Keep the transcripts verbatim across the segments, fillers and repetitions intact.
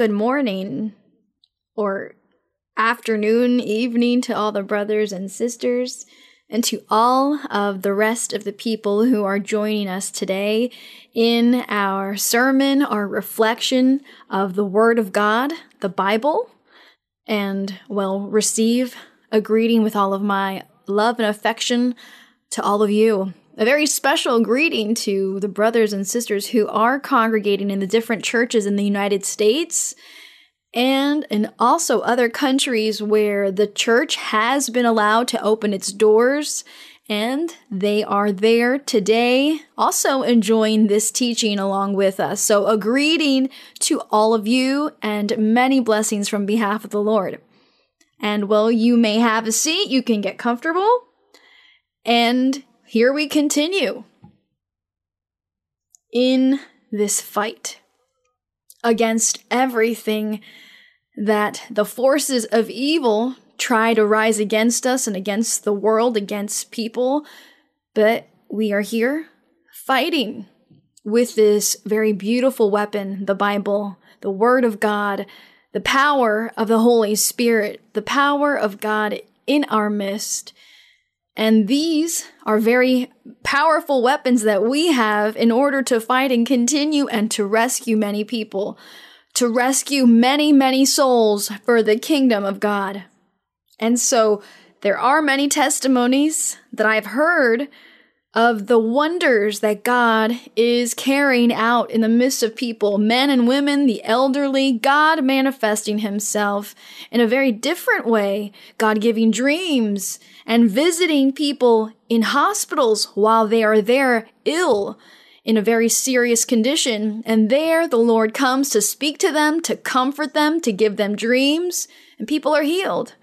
good morning or afternoon, evening to all the brothers and sisters, and to all of the rest of the people who are joining us today in our sermon, our reflection of the Word of God, the Bible, and well, receive a greeting with all of my love and affection to all of you. A very special greeting to the brothers and sisters who are congregating in the different churches in the United States and in also other countries where the church has been allowed to open its doors, and they are there today also enjoying this teaching along with us. So a greeting to all of you and many blessings from behalf of the Lord. And well, you may have a seat, you can get comfortable, and here we continue in this fight against everything that the forces of evil try to rise against us and against the world, against people. But we are here fighting with this very beautiful weapon, the Bible, the Word of God, the power of the Holy Spirit, the power of God in our midst. And these are very powerful weapons that we have in order to fight and continue and to rescue many people, to rescue many, many souls for the kingdom of God. And so there are many testimonies that I've heard of the wonders that God is carrying out in the midst of people, men and women, the elderly, God manifesting himself in a very different way, God giving dreams and visiting people in hospitals while they are there ill in a very serious condition. And there the Lord comes to speak to them, to comfort them, to give them dreams, and people are healed.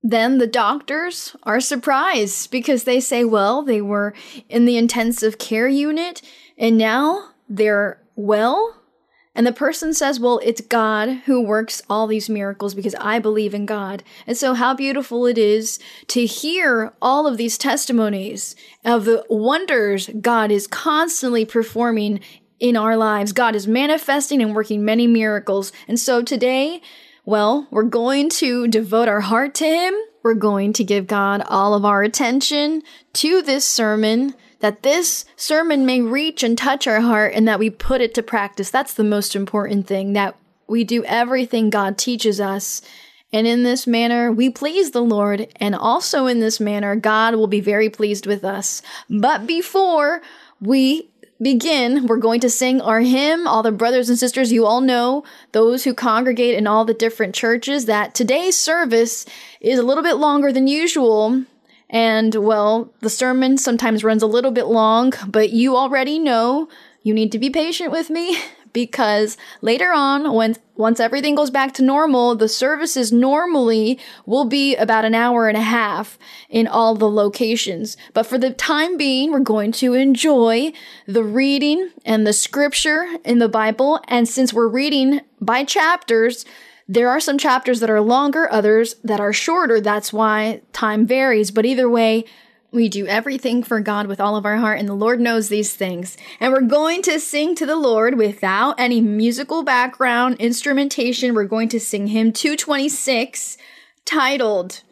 Then the doctors are surprised because they say, well, they were in the intensive care unit and now they're well. And the person says, well, it's God who works all these miracles because I believe in God. And so how beautiful it is to hear all of these testimonies of the wonders God is constantly performing in our lives. God is manifesting and working many miracles. And so today, well, we're going to devote our heart to Him. We're going to give God all of our attention to this sermon, that this sermon may reach and touch our heart and that we put it to practice. That's the most important thing, that we do everything God teaches us. And in this manner, we please the Lord. And also in this manner, God will be very pleased with us. But before we begin, we're going to sing our hymn. All the brothers and sisters, you all know, those who congregate in all the different churches, that today's service is a little bit longer than usual. And well, the sermon sometimes runs a little bit long, but you already know you need to be patient with me because later on, when once everything goes back to normal, the services normally will be about an hour and a half in all the locations. But for the time being, we're going to enjoy the reading and the scripture in the Bible. And since we're reading by chapters, there are some chapters that are longer, others that are shorter. That's why time varies. But either way, we do everything for God with all of our heart, and the Lord knows these things. And we're going to sing to the Lord without any musical background, instrumentation. We're going to sing hymn two twenty-six, titled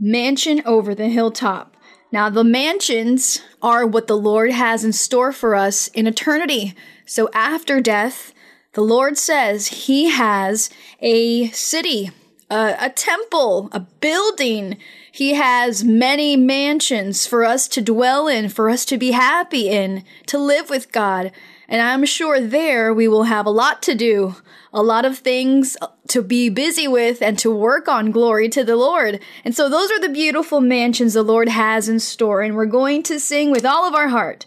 Mansion Over the Hilltop. Now, the mansions are what the Lord has in store for us in eternity. So after death, the Lord says He has a city, a, a temple, a building. He has many mansions for us to dwell in, for us to be happy in, to live with God. And I'm sure there we will have a lot to do, a lot of things to be busy with and to work on, glory to the Lord. And so those are the beautiful mansions the Lord has in store. And we're going to sing with all of our heart.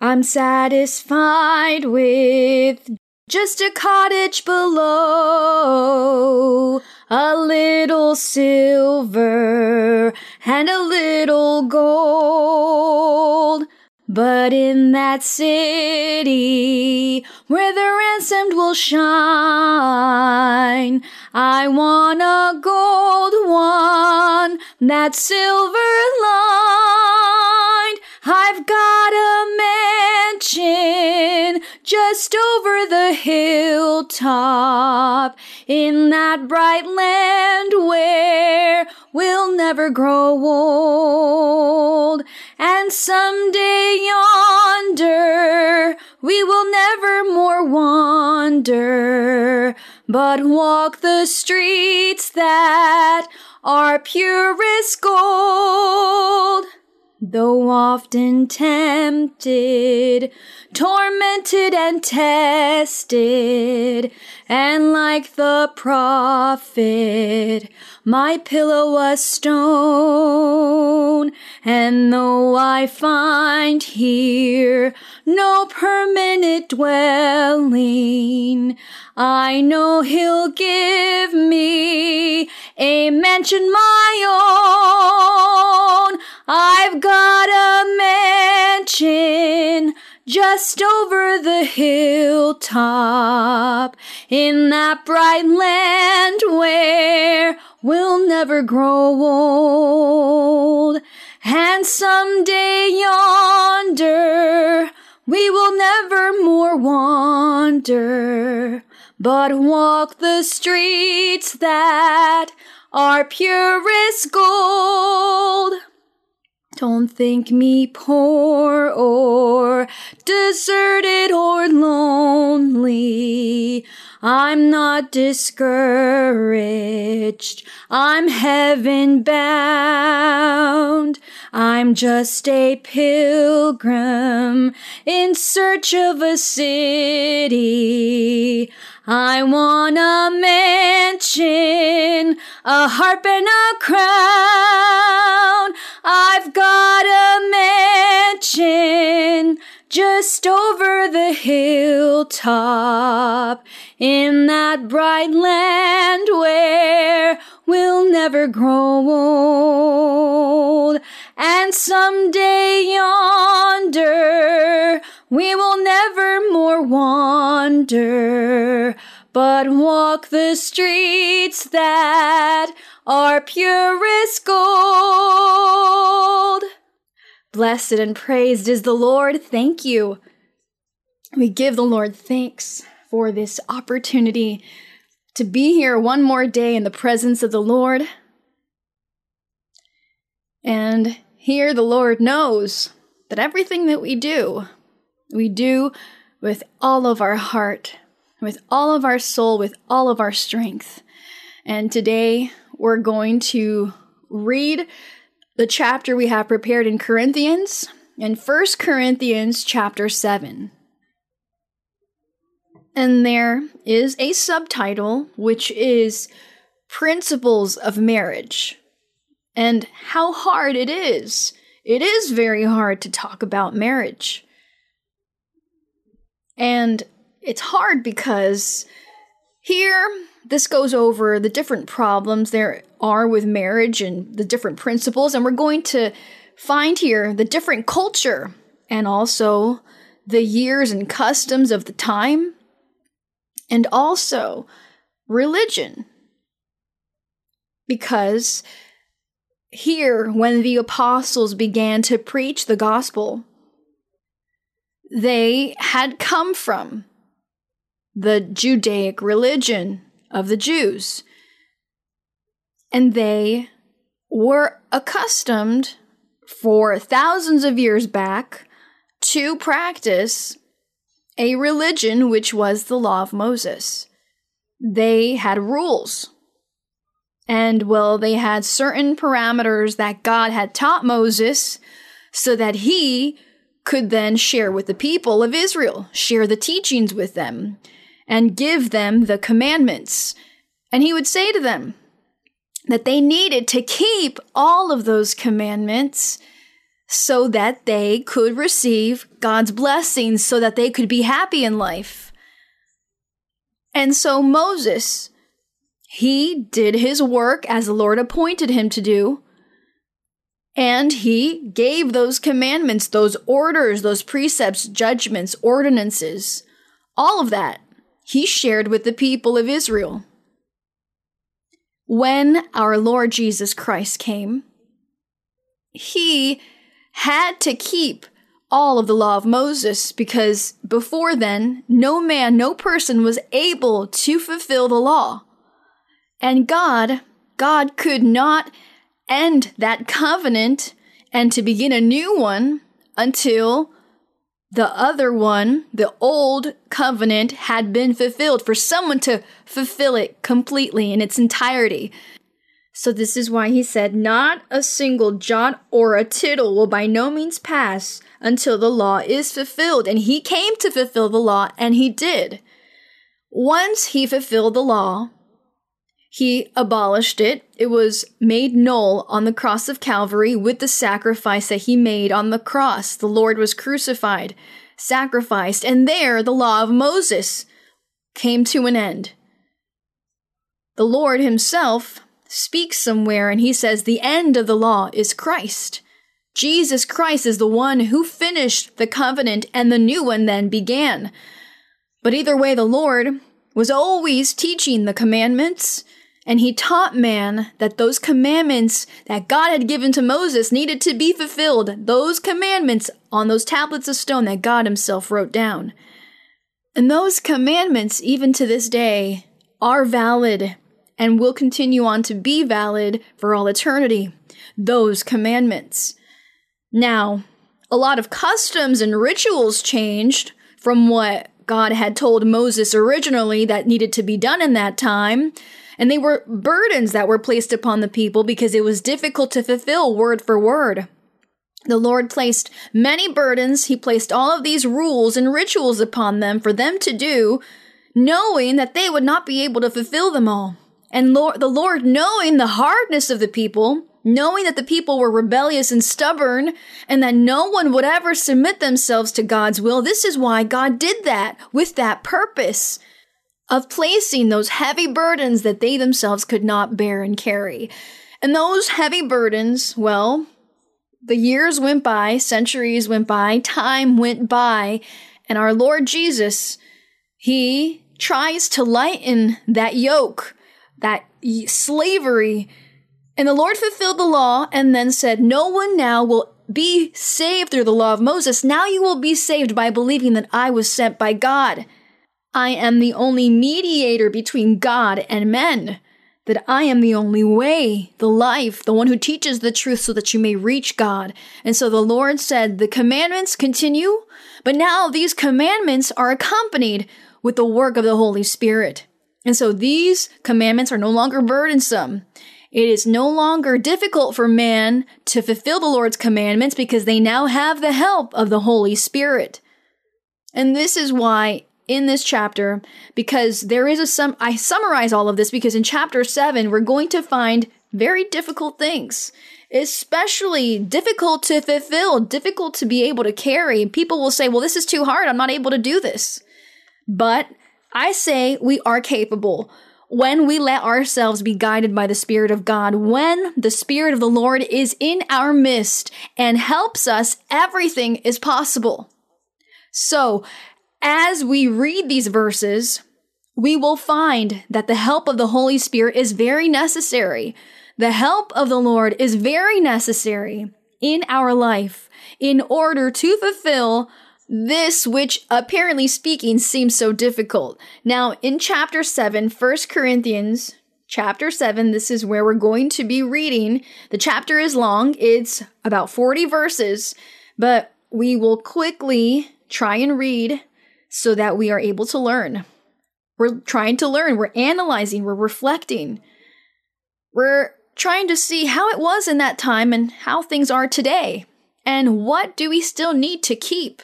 I'm satisfied with just a cottage below, a little silver and a little gold. But in that city where the ransomed will shine, I want a gold one that's silver lined. I've got a kitchen, just over the hilltop, in that bright land where we'll never grow old. And someday yonder we will never more wander, but walk the streets that are purest gold. Though often tempted, tormented and tested, and like the prophet, my pillow was stone. And though I find here no permanent dwelling, I know he'll give me a mansion my own. I've got a mansion just over the hilltop, in that bright land where we'll never grow old. And someday yonder we will never more wander, but walk the streets that are purest gold. Don't think me poor or deserted or lonely. I'm not discouraged. I'm heaven bound. I'm just a pilgrim in search of a city. I want a mansion, a harp and a crown. I've got a mansion just over the hilltop, in that bright land where we'll never grow old. And someday yonder we will never more wander, but walk the streets that are purest gold. Blessed and praised is the Lord. Thank you. We give the Lord thanks for this opportunity to be here one more day in the presence of the Lord. And here the Lord knows that everything that we do, we do with all of our heart, with all of our soul, with all of our strength. And today we're going to read the chapter we have prepared in Corinthians, in First Corinthians chapter seven. And there is a subtitle, which is Principles of Marriage, and how hard it is. It is very hard to talk about marriage. And it's hard because here, this goes over the different problems there are with marriage and the different principles. And we're going to find here the different culture and also the years and customs of the time, and also religion. Because here, when the apostles began to preach the gospel, they had come from the Judaic religion of the Jews, and they were accustomed for thousands of years back to practice a religion which was the law of Moses. They had rules, and well, they had certain parameters that God had taught Moses so that he could then share with the people of Israel, share the teachings with them, and give them the commandments. And he would say to them that they needed to keep all of those commandments so that they could receive God's blessings, so that they could be happy in life. And so Moses, he did his work as the Lord appointed him to do, and he gave those commandments, those orders, those precepts, judgments, ordinances, all of that he shared with the people of Israel. When our Lord Jesus Christ came, he had to keep all of the law of Moses, because before then, no man, no person was able to fulfill the law. And God, God could not end that covenant and to begin a new one until the other one, the old covenant, had been fulfilled, for someone to fulfill it completely in its entirety. So this is why he said, not a single jot or a tittle will by no means pass until the law is fulfilled. And he came to fulfill the law, and he did. Once he fulfilled the law, he abolished it. It was made null on the cross of Calvary with the sacrifice that he made on the cross. The Lord was crucified, sacrificed, and there the law of Moses came to an end. The Lord himself speaks somewhere, and he says the end of the law is Christ. Jesus Christ is the one who finished the covenant, and the new one then began. But either way, the Lord was always teaching the commandments, and he taught man that those commandments that God had given to Moses needed to be fulfilled, those commandments on those tablets of stone that God himself wrote down. And those commandments, even to this day, are valid and will continue on to be valid for all eternity, those commandments. Now, a lot of customs and rituals changed from what God had told Moses originally that needed to be done in that time, and they were burdens that were placed upon the people because it was difficult to fulfill word for word. The Lord placed many burdens. He placed all of these rules and rituals upon them for them to do, knowing that they would not be able to fulfill them all. And Lord, the Lord, knowing the hardness of the people, knowing that the people were rebellious and stubborn, and that no one would ever submit themselves to God's will, this is why God did that, with that purpose of placing those heavy burdens that they themselves could not bear and carry. And those heavy burdens, well, the years went by, centuries went by, time went by, and our Lord Jesus, he tries to lighten that yoke, that slavery. And the Lord fulfilled the law and then said, no one now will be saved through the law of Moses. Now you will be saved by believing that I was sent by God. I am the only mediator between God and men, that I am the only way, the life, the one who teaches the truth so that you may reach God. And so the Lord said, the commandments continue, but now these commandments are accompanied with the work of the Holy Spirit. And so these commandments are no longer burdensome. It is no longer difficult for man to fulfill the Lord's commandments because they now have the help of the Holy Spirit. And this is why in this chapter, because there is a sum, I summarize all of this because in chapter seven, we're going to find very difficult things, especially difficult to fulfill, difficult to be able to carry. People will say, well, this is too hard. I'm not able to do this. But I say we are capable when we let ourselves be guided by the Spirit of God, when the Spirit of the Lord is in our midst and helps us, everything is possible. So as we read these verses, we will find that the help of the Holy Spirit is very necessary. The help of the Lord is very necessary in our life in order to fulfill this, which apparently speaking seems so difficult. Now, in chapter seven, First Corinthians, chapter seven, this is where we're going to be reading. The chapter is long. It's about forty verses, but we will quickly try and read so that we are able to learn. We're trying to learn. We're analyzing. We're reflecting. We're trying to see how it was in that time and how things are today. And what do we still need to keep?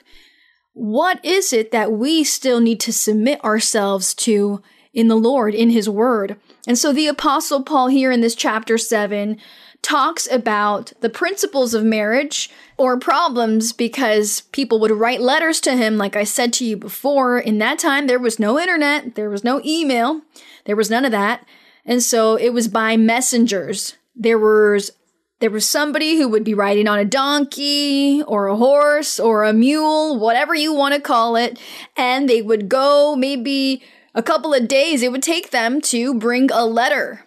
What is it that we still need to submit ourselves to in the Lord, in his word? And so the Apostle Paul here in this chapter seven talks about the principles of marriage or problems, because people would write letters to him. Like I said to you before, in that time, there was no internet, there was no email, there was none of that. And so it was by messengers. There was There was somebody who would be riding on a donkey or a horse or a mule, whatever you want to call it, and they would go maybe a couple of days. It would take them to bring a letter,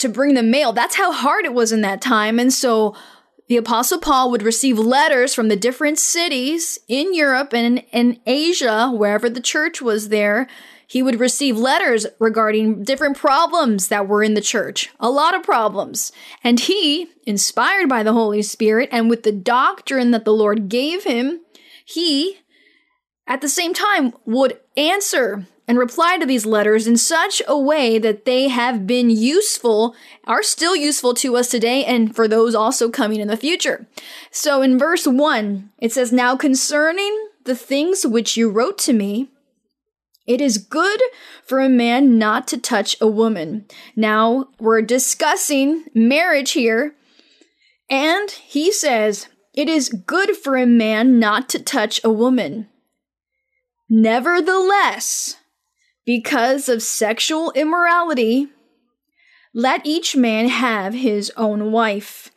to bring the mail. That's how hard it was in that time. And so The Apostle Paul would receive letters from the different cities in Europe and in Asia, wherever the church was there. He would receive letters regarding different problems that were in the church, a lot of problems. And he, inspired by the Holy Spirit and with the doctrine that the Lord gave him, he, at the same time, would answer and reply to these letters in such a way that they have been useful, are still useful to us today, and for those also coming in the future. So in verse one, it says, "Now concerning the things which you wrote to me, it is good for a man not to touch a woman." Now, we're discussing marriage here. And he says, it is good for a man not to touch a woman. Nevertheless, because of sexual immorality, let each man have his own wife,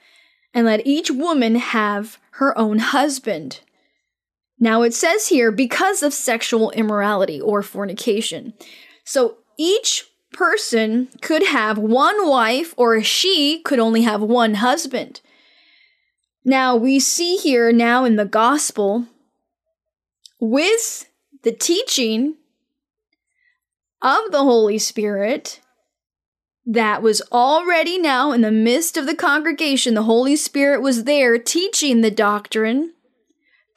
and let each woman have her own husband. Now it says here, because of sexual immorality or fornication. So each person could have one wife, or she could only have one husband. Now we see here now in the gospel, with the teaching of the Holy Spirit that was already now in the midst of the congregation, the Holy Spirit was there teaching the doctrine.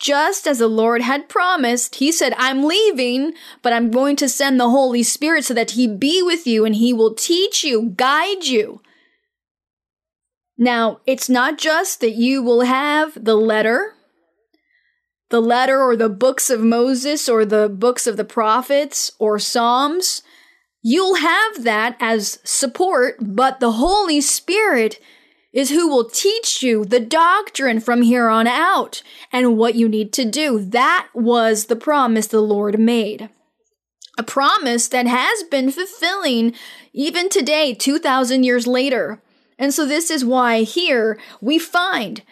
Just as the Lord had promised, he said, "I'm leaving, but I'm going to send the Holy Spirit so that he be with you and he will teach you, guide you." Now, it's not just that you will have the letter, the letter or the books of Moses or the books of the prophets or Psalms. You'll have that as support, but the Holy Spirit is who will teach you the doctrine from here on out and what you need to do. That was the promise the Lord made. A promise that has been fulfilling even today, two thousand years later. And so this is why here we find,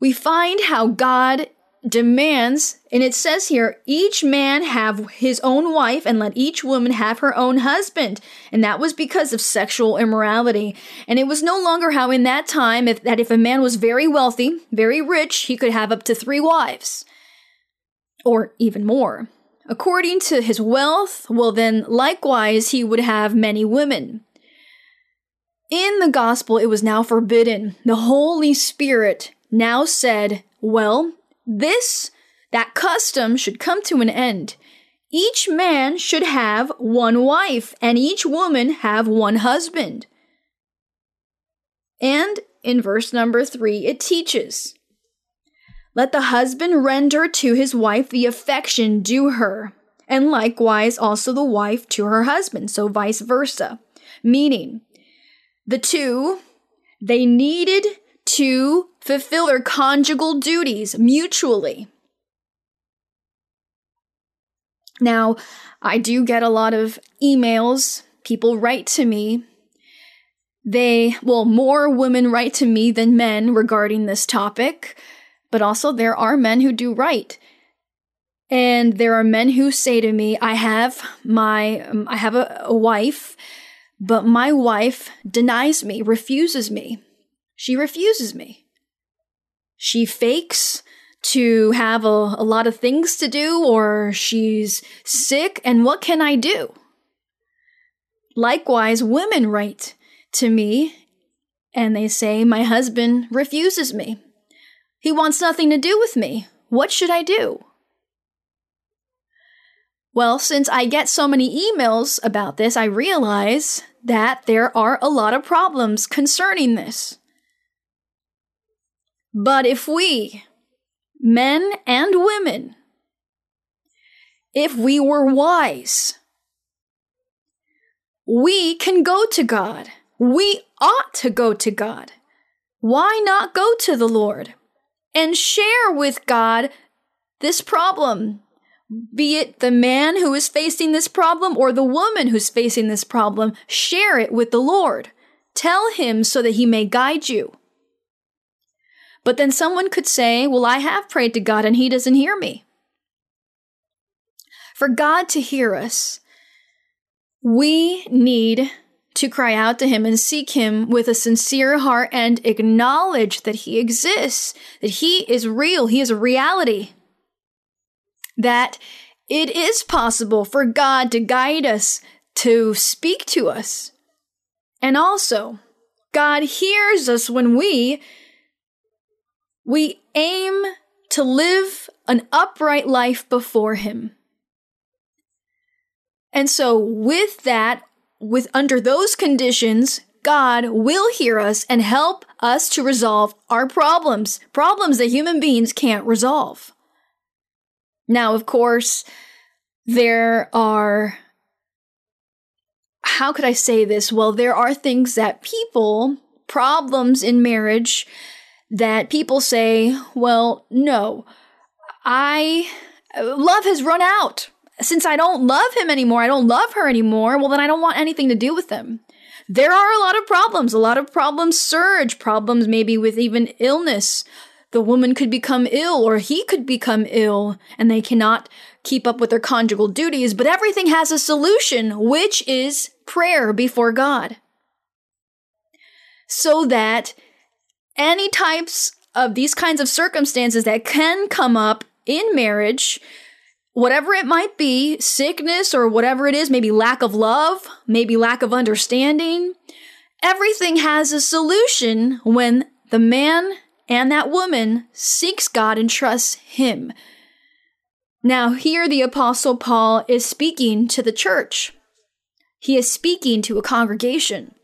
we find how God demands, and it says here, each man have his own wife and let each woman have her own husband. And that was because of sexual immorality. And it was no longer how in that time if, that if a man was very wealthy, very rich, he could have up to three wives or even more. According to his wealth, well then likewise he would have many women. In the gospel, it was now forbidden. The Holy Spirit now said, well, This, that custom should come to an end. Each man should have one wife and each woman have one husband. And in verse number three, it teaches, let the husband render to his wife the affection due her, and likewise also the wife to her husband, so vice versa. Meaning, the two, they needed to fulfill their conjugal duties mutually. Now, I do get a lot of emails. People write to me. They, well, more women write to me than men regarding this topic, but also there are men who do write. And there are men who say to me, I have my, um, I have a, a wife, but my wife denies me, refuses me. She refuses me. She fakes to have a, a lot of things to do, or she's sick, and what can I do? Likewise, women write to me, and they say, my husband refuses me. He wants nothing to do with me. What should I do? Well, since I get so many emails about this, I realize that there are a lot of problems concerning this. But if we, men and women, if we were wise, we can go to God. We ought to go to God. Why not go to the Lord and share with God this problem? Be it the man who is facing this problem or the woman who's facing this problem, share it with the Lord. Tell him so that he may guide you. But then someone could say, well, I have prayed to God and he doesn't hear me. For God to hear us, we need to cry out to him and seek him with a sincere heart and acknowledge that he exists, that he is real, he is a reality, that it is possible for God to guide us, to speak to us. And also, God hears us when we, we aim to live an upright life before him. And so with that, with under those conditions, God will hear us and help us to resolve our problems, problems that human beings can't resolve. Now, of course, there are, how could I say this? Well, there are things that people, problems in marriage, that people say, well, no, I, love has run out. Since I don't love him anymore, I don't love her anymore, well, then I don't want anything to do with them. There are a lot of problems. A lot of problems surge. Problems maybe with even illness. The woman could become ill or he could become ill and they cannot keep up with their conjugal duties. But everything has a solution, which is prayer before God. So that any types of these kinds of circumstances that can come up in marriage, whatever it might be, sickness or whatever it is, maybe lack of love, maybe lack of understanding, everything has a solution when the man and that woman seeks God and trusts him. Now, here the Apostle Paul is speaking to the church. He is speaking to a congregation.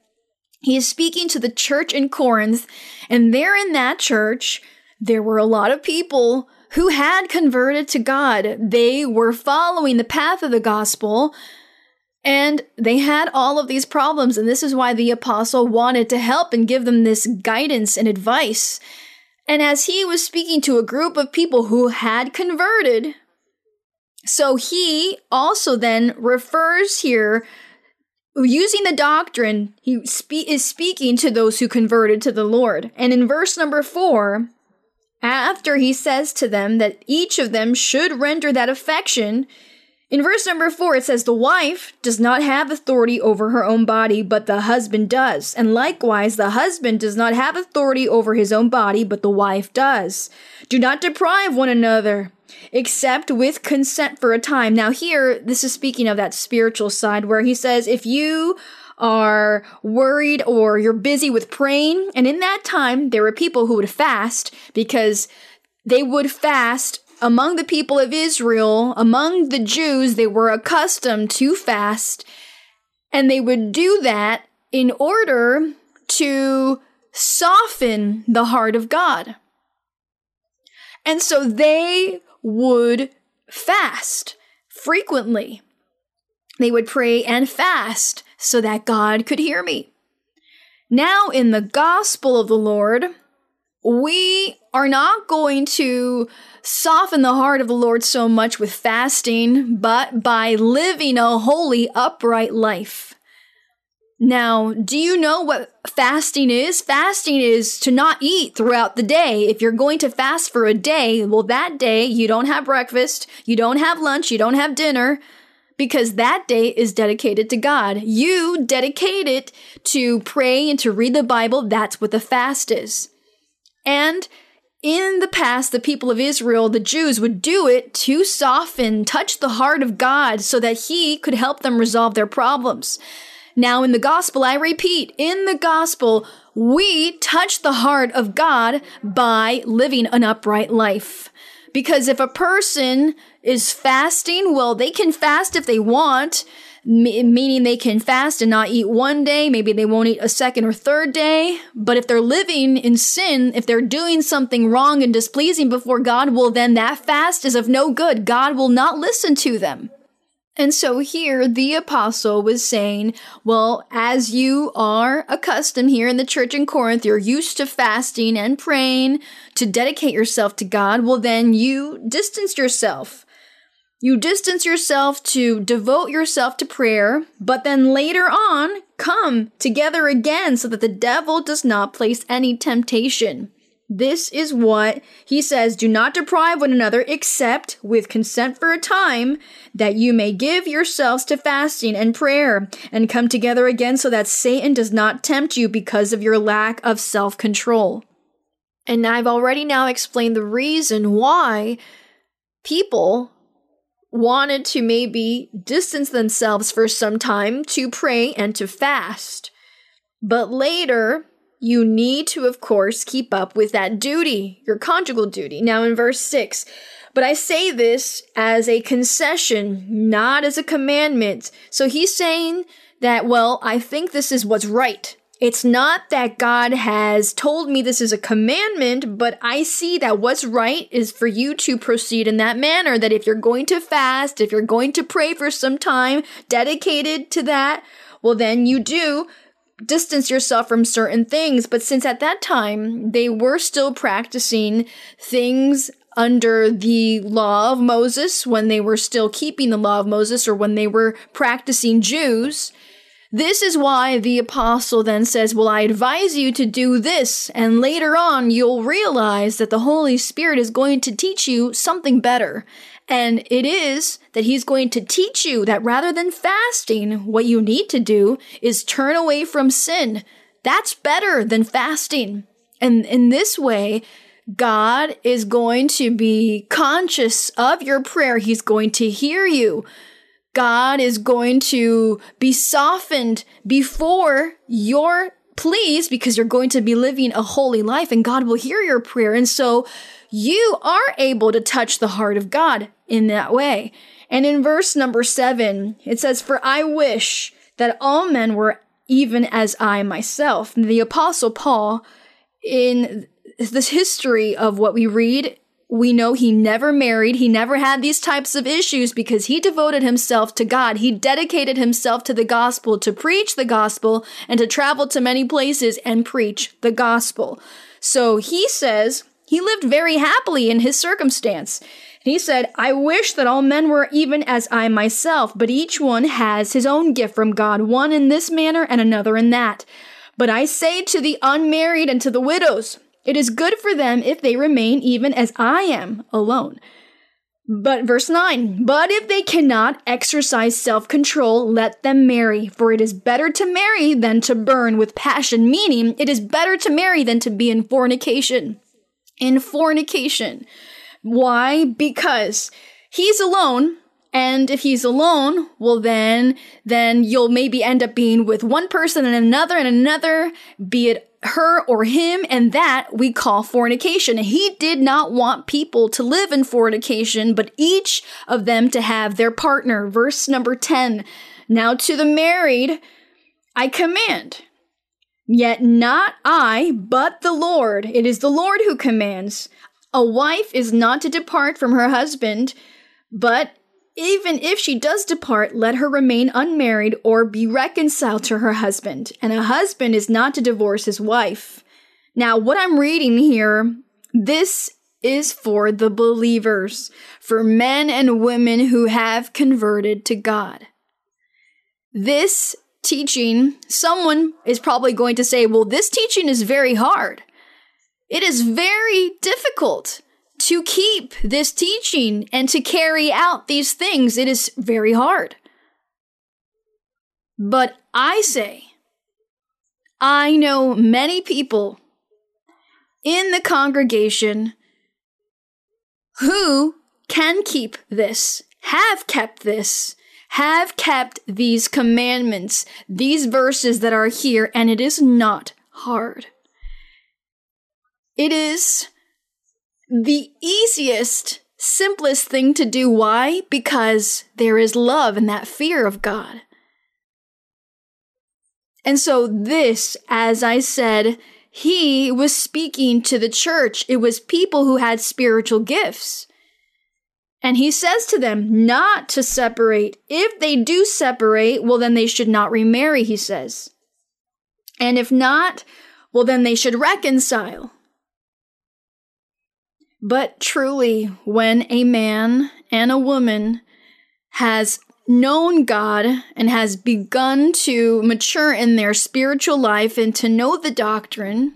He is speaking to the church in Corinth, and there in that church, there were a lot of people who had converted to God. They were following the path of the gospel, and they had all of these problems, and this is why the apostle wanted to help and give them this guidance and advice. And as he was speaking to a group of people who had converted, so he also then refers here, using the doctrine, he spe- is speaking to those who converted to the Lord. And in verse number four, after he says to them that each of them should render that affection, in verse number four it says, the wife does not have authority over her own body, but the husband does. And likewise, the husband does not have authority over his own body, but the wife does. Do not deprive one another, except with consent for a time. Now here, this is speaking of that spiritual side where he says, if you are worried or you're busy with praying. And in that time, there were people who would fast because they would fast among the people of Israel, among the Jews, they were accustomed to fast. And they would do that in order to soften the heart of God. And so they would fast frequently. They would pray and fast so that God could hear me. Now, in the gospel of the Lord, we are not going to soften the heart of the Lord so much with fasting, but by living a holy, upright life. Now, do you know what fasting is? Fasting is to not eat throughout the day. If you're going to fast for a day, well, that day you don't have breakfast, you don't have lunch, you don't have dinner, because that day is dedicated to God. You dedicate it to pray and to read the Bible. That's what the fast is. And in the past, the people of Israel, the Jews, would do it to soften, touch the heart of God so that he could help them resolve their problems. Now, in the gospel, I repeat, in the gospel, we touch the heart of God by living an upright life. Because if a person is fasting, well, they can fast if they want, m- meaning they can fast and not eat one day. Maybe they won't eat a second or third day. But if they're living in sin, if they're doing something wrong and displeasing before God, well, then that fast is of no good. God will not listen to them. And so here the apostle was saying, well, as you are accustomed here in the church in Corinth, you're used to fasting and praying to dedicate yourself to God. Well, then you distance yourself. You distance yourself to devote yourself to prayer, but then later on come together again so that the devil does not place any temptation. This is what he says, do not deprive one another except with consent for a time, that you may give yourselves to fasting and prayer and come together again so that Satan does not tempt you because of your lack of self-control. And I've already now explained the reason why people wanted to maybe distance themselves for some time to pray and to fast. But later, you need to, of course, keep up with that duty, your conjugal duty. Now in verse six, but I say this as a concession, not as a commandment. So he's saying that, well, I think this is what's right. It's not that God has told me this is a commandment, but I see that what's right is for you to proceed in that manner, that if you're going to fast, if you're going to pray for some time dedicated to that, well, then you do distance yourself from certain things. But since at that time, they were still practicing things under the law of Moses, when they were still keeping the law of Moses, or when they were practicing Jews, this is why the apostle then says, well, I advise you to do this, and later on you'll realize that the Holy Spirit is going to teach you something better. And it is that he's going to teach you that rather than fasting, what you need to do is turn away from sin. That's better than fasting. And in this way, God is going to be conscious of your prayer. He's going to hear you. God is going to be softened before your pleas, because you're going to be living a holy life, and God will hear your prayer. And so you are able to touch the heart of God in that way. And in verse number seven, it says, for I wish that all men were even as I myself. And the Apostle Paul, in this history of what we read, we know he never married. He never had these types of issues because he devoted himself to God. He dedicated himself to the gospel, to preach the gospel, and to travel to many places and preach the gospel. So he says he lived very happily in his circumstance. He said, I wish that all men were even as I myself, but each one has his own gift from God, one in this manner and another in that. But I say to the unmarried and to the widows, it is good for them if they remain even as I am alone. But verse nine, but if they cannot exercise self-control, let them marry, for it is better to marry than to burn with passion, meaning it is better to marry than to be in fornication. In fornication. Why? Because he's alone. And if he's alone, well, then, then you'll maybe end up being with one person and another and another, be it her or him, and that we call fornication. He did not want people to live in fornication, but each of them to have their partner. Verse number ten, now to the married I command, yet not I, but the Lord. It is the Lord who commands. A wife is not to depart from her husband, but even if she does depart, let her remain unmarried or be reconciled to her husband. And a husband is not to divorce his wife. Now, what I'm reading here, this is for the believers, for men and women who have converted to God. This teaching, someone is probably going to say, well, this teaching is very hard. It is very difficult to keep this teaching and to carry out these things. It is very hard. But I say, I know many people in the congregation who can keep this, have kept this, have kept these commandments, these verses that are here, and it is not hard. It is the easiest, simplest thing to do. Why? Because there is love and that fear of God. And so this, as I said, he was speaking to the church. It was people who had spiritual gifts. And he says to them not to separate. If they do separate, well, then they should not remarry, he says. And if not, well, then they should reconcile. But truly, when a man and a woman has known God and has begun to mature in their spiritual life and to know the doctrine,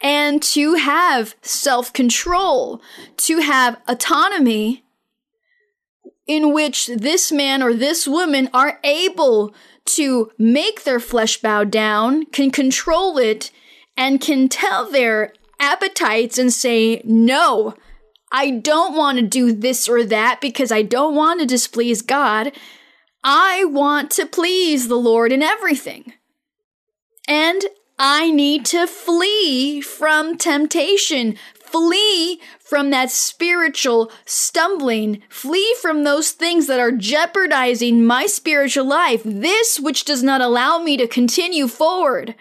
and to have self-control, to have autonomy, in which this man or this woman are able to make their flesh bow down, can control it, and can tell their appetites and say, no, I don't want to do this or that because I don't want to displease God. I want to please the Lord in everything. And I need to flee from temptation, flee from that spiritual stumbling, flee from those things that are jeopardizing my spiritual life, this which does not allow me to continue forward.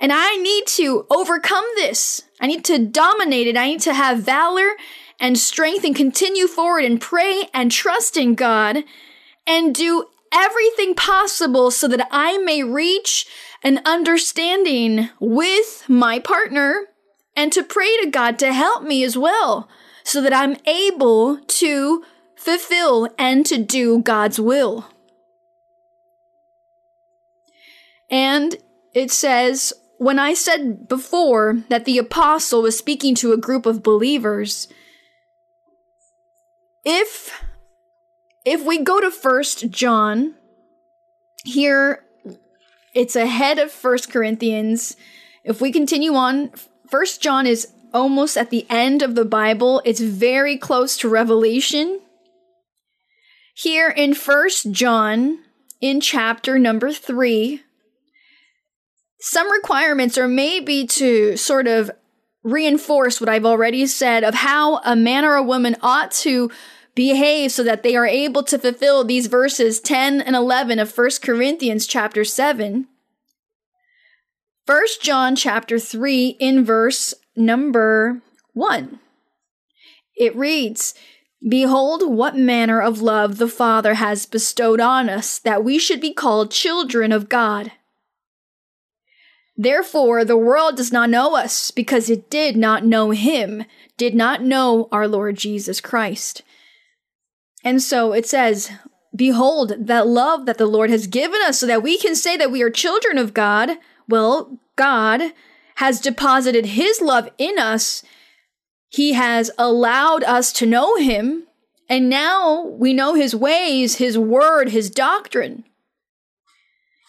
And I need to overcome this. I need to dominate it. I need to have valor and strength and continue forward and pray and trust in God and do everything possible so that I may reach an understanding with my partner and to pray to God to help me as well so that I'm able to fulfill and to do God's will. And it says, when I said before that the apostle was speaking to a group of believers, if, if we go to First John, here it's ahead of First Corinthians. If we continue on, First John is almost at the end of the Bible. It's very close to Revelation. Here in First John, in chapter number three, some requirements are maybe to sort of reinforce what I've already said of how a man or a woman ought to behave so that they are able to fulfill these verses ten and eleven of First Corinthians chapter seven. First John chapter three in verse number one. It reads, "Behold, what manner of love the Father has bestowed on us, that we should be called children of God. Therefore, the world does not know us, because it did not know him, did not know our Lord Jesus Christ." And so it says, behold, that love that the Lord has given us so that we can say that we are children of God. Well, God has deposited his love in us. He has allowed us to know him. And now we know his ways, his word, his doctrine.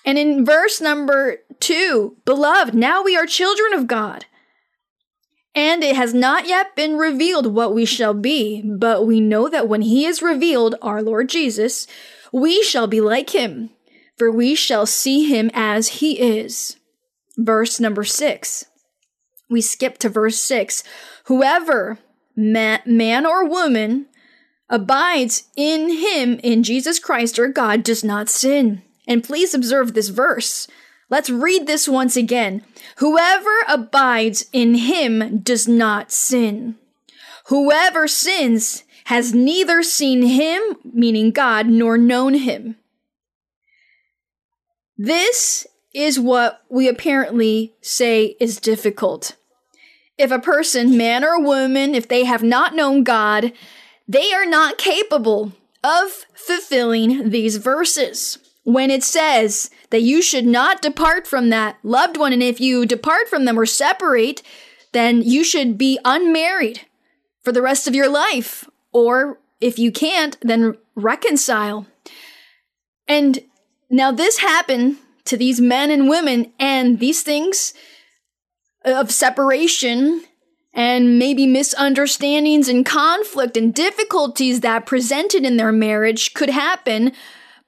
And in verse number two, beloved, now we are children of God, and it has not yet been revealed what we shall be, but we know that when he is revealed, our Lord Jesus, we shall be like him, for we shall see him as he is. Verse number six. We skip to verse six. Whoever, ma- man or woman, abides in him, in Jesus Christ or God, does not sin. And please observe this verse. Let's read this once again. Whoever abides in him does not sin. Whoever sins has neither seen him, meaning God, nor known him. This is what we apparently say is difficult. If a person, man or woman, if they have not known God, they are not capable of fulfilling these verses. When it says that you should not depart from that loved one, and if you depart from them or separate, then you should be unmarried for the rest of your life. Or if you can't, then reconcile. And now this happened to these men and women, and these things of separation and maybe misunderstandings and conflict and difficulties that presented in their marriage could happen.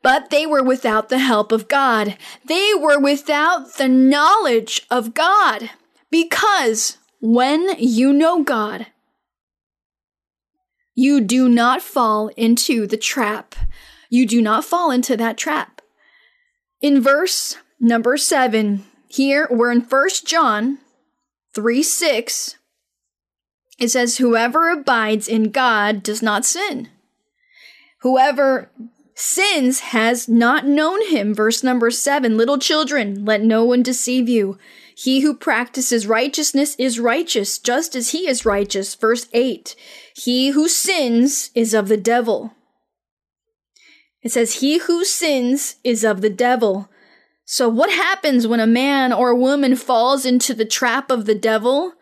But they were without the help of God. They were without the knowledge of God. Because when you know God, you do not fall into the trap. You do not fall into that trap. In verse number seven, here we're in First John three six. It says, whoever abides in God does not sin. Whoever sins has not known him. Verse number seven, little children, let no one deceive you. He who practices righteousness is righteous, just as he is righteous. Verse eight, he who sins is of the devil. It says, he who sins is of the devil. So what happens when a man or a woman falls into the trap of the devil?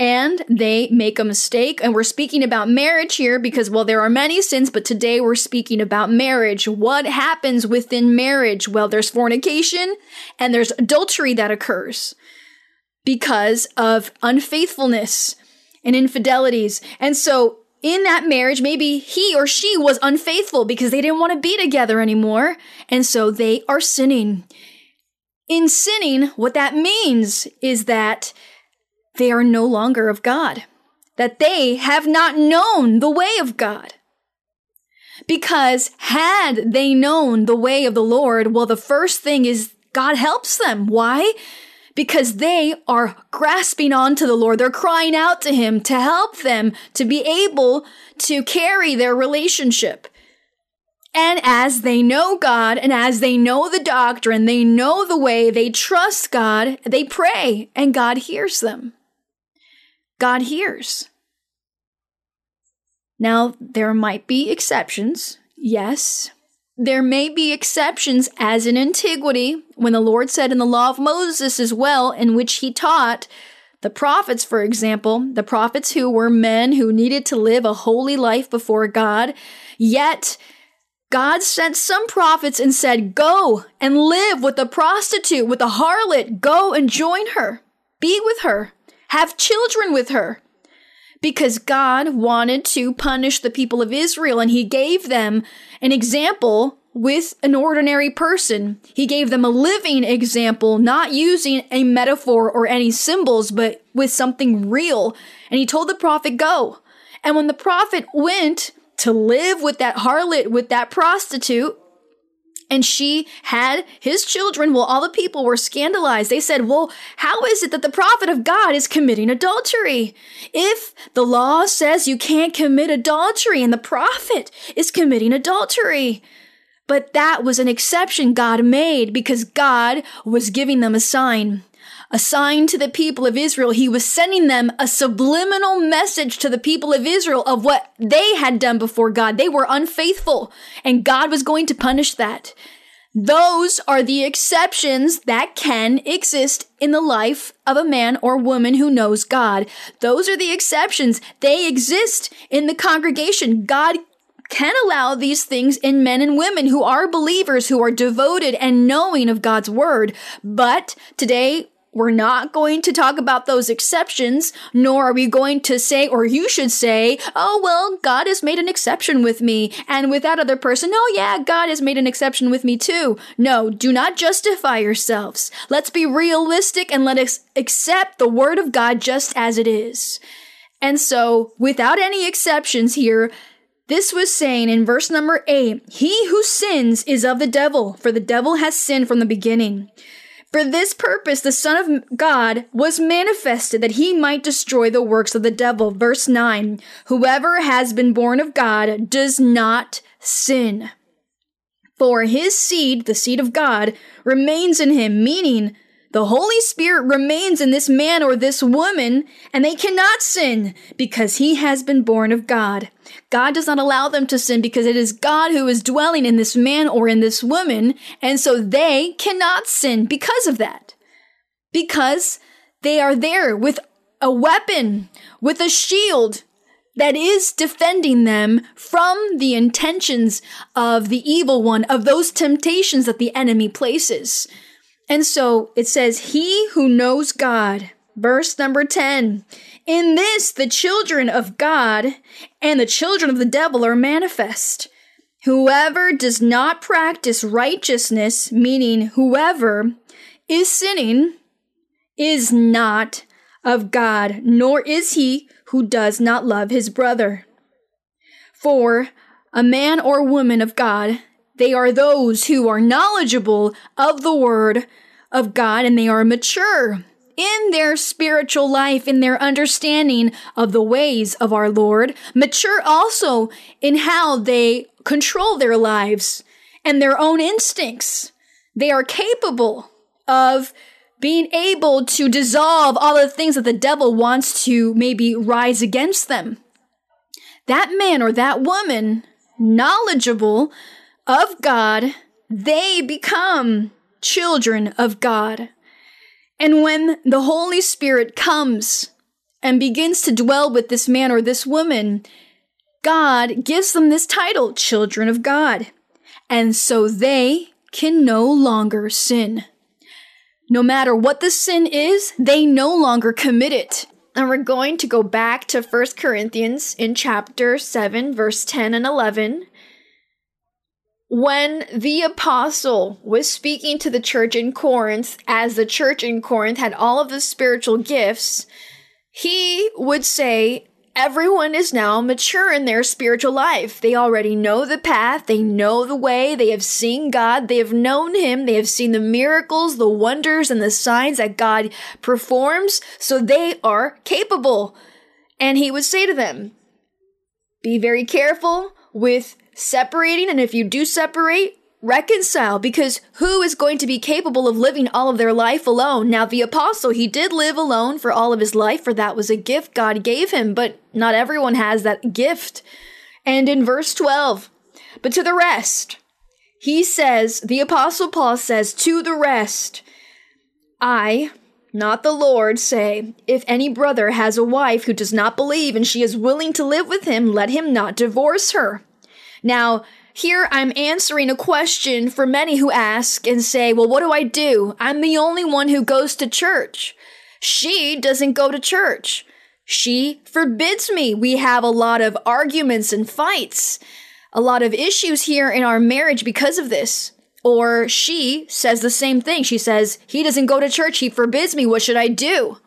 and they make a mistake. And we're speaking about marriage here because, well, there are many sins, but today we're speaking about marriage. What happens within marriage? Well, there's fornication and there's adultery that occurs because of unfaithfulness and infidelities. And so in that marriage, maybe he or she was unfaithful because they didn't want to be together anymore. And so they are sinning. In sinning, what that means is that they are no longer of God, that they have not known the way of God. Because had they known the way of the Lord, well, the first thing is God helps them. Why? Because they are grasping onto the Lord. They're crying out to him to help them to be able to carry their relationship. And as they know God, and as they know the doctrine, they know the way, they trust God, they pray, and God hears them. God hears. Now, there might be exceptions. Yes, there may be exceptions, as in antiquity, when the Lord said in the law of Moses as well, in which he taught the prophets, for example, the prophets who were men who needed to live a holy life before God, yet God sent some prophets and said, go and live with a prostitute, with a harlot. Go and join her. Be with her. Have children with her. Because God wanted to punish the people of Israel, and he gave them an example with an ordinary person. He gave them a living example, not using a metaphor or any symbols, but with something real. And he told the prophet, go. And when the prophet went to live with that harlot, with that prostitute, and she had his children, well, all the people were scandalized. They said, well, how is it that the prophet of God is committing adultery? If the law says you can't commit adultery, and the prophet is committing adultery. But that was an exception God made because God was giving them a sign. A sign to the people of Israel. He was sending them a subliminal message to the people of Israel of what they had done before God. They were unfaithful, and God was going to punish that. Those are the exceptions that can exist in the life of a man or woman who knows God. Those are the exceptions. They exist in the congregation. God can allow these things in men and women who are believers, who are devoted and knowing of God's word. But today, we're not going to talk about those exceptions, nor are we going to say, or you should say, oh, well, God has made an exception with me. And with that other person, oh, yeah, God has made an exception with me too. No, do not justify yourselves. Let's be realistic and let us accept the word of God just as it is. And so, without any exceptions here, this was saying in verse number eight, he who sins is of the devil, for the devil has sinned from the beginning. For this purpose, the Son of God was manifested that he might destroy the works of the devil. Verse nine, whoever has been born of God does not sin. For his seed, the seed of God, remains in him, meaning the Holy Spirit remains in this man or this woman, and they cannot sin because he has been born of God. God does not allow them to sin because it is God who is dwelling in this man or in this woman, and so they cannot sin because of that. Because they are there with a weapon, with a shield that is defending them from the intentions of the evil one, of those temptations that the enemy places. And so it says, he who knows God, verse number ten, in this the children of God and the children of the devil are manifest. Whoever does not practice righteousness, meaning whoever is sinning, is not of God, nor is he who does not love his brother. For a man or woman of God, they are those who are knowledgeable of the word of God, and they are mature in their spiritual life, in their understanding of the ways of our Lord, mature also in how they control their lives and their own instincts. They are capable of being able to dissolve all the things that the devil wants to maybe rise against them. That man or that woman, knowledgeable of God, they become children of God. And when the Holy Spirit comes and begins to dwell with this man or this woman, God gives them this title, children of God. And so they can no longer sin. No matter what the sin is, they no longer commit it. And we're going to go back to First Corinthians in chapter seven, verse ten and eleven. When the apostle was speaking to the church in Corinth, as the church in Corinth had all of the spiritual gifts, he would say, everyone is now mature in their spiritual life. They already know the path. They know the way. They have seen God. They have known Him. They have seen the miracles, the wonders, and the signs that God performs. So they are capable. And he would say to them, be very careful with separating. And if you do separate, reconcile, because who is going to be capable of living all of their life alone? Now, the apostle, he did live alone for all of his life, for that was a gift God gave him, but not everyone has that gift. And in verse twelve, but to the rest, he says, the apostle Paul says, to the rest, I, not the Lord, say, if any brother has a wife who does not believe and she is willing to live with him, let him not divorce her. Now, here I'm answering a question for many who ask and say, well, what do I do? I'm the only one who goes to church. She doesn't go to church. She forbids me. We have a lot of arguments and fights, a lot of issues here in our marriage because of this. Or she says the same thing. She says, he doesn't go to church. He forbids me. What should I do?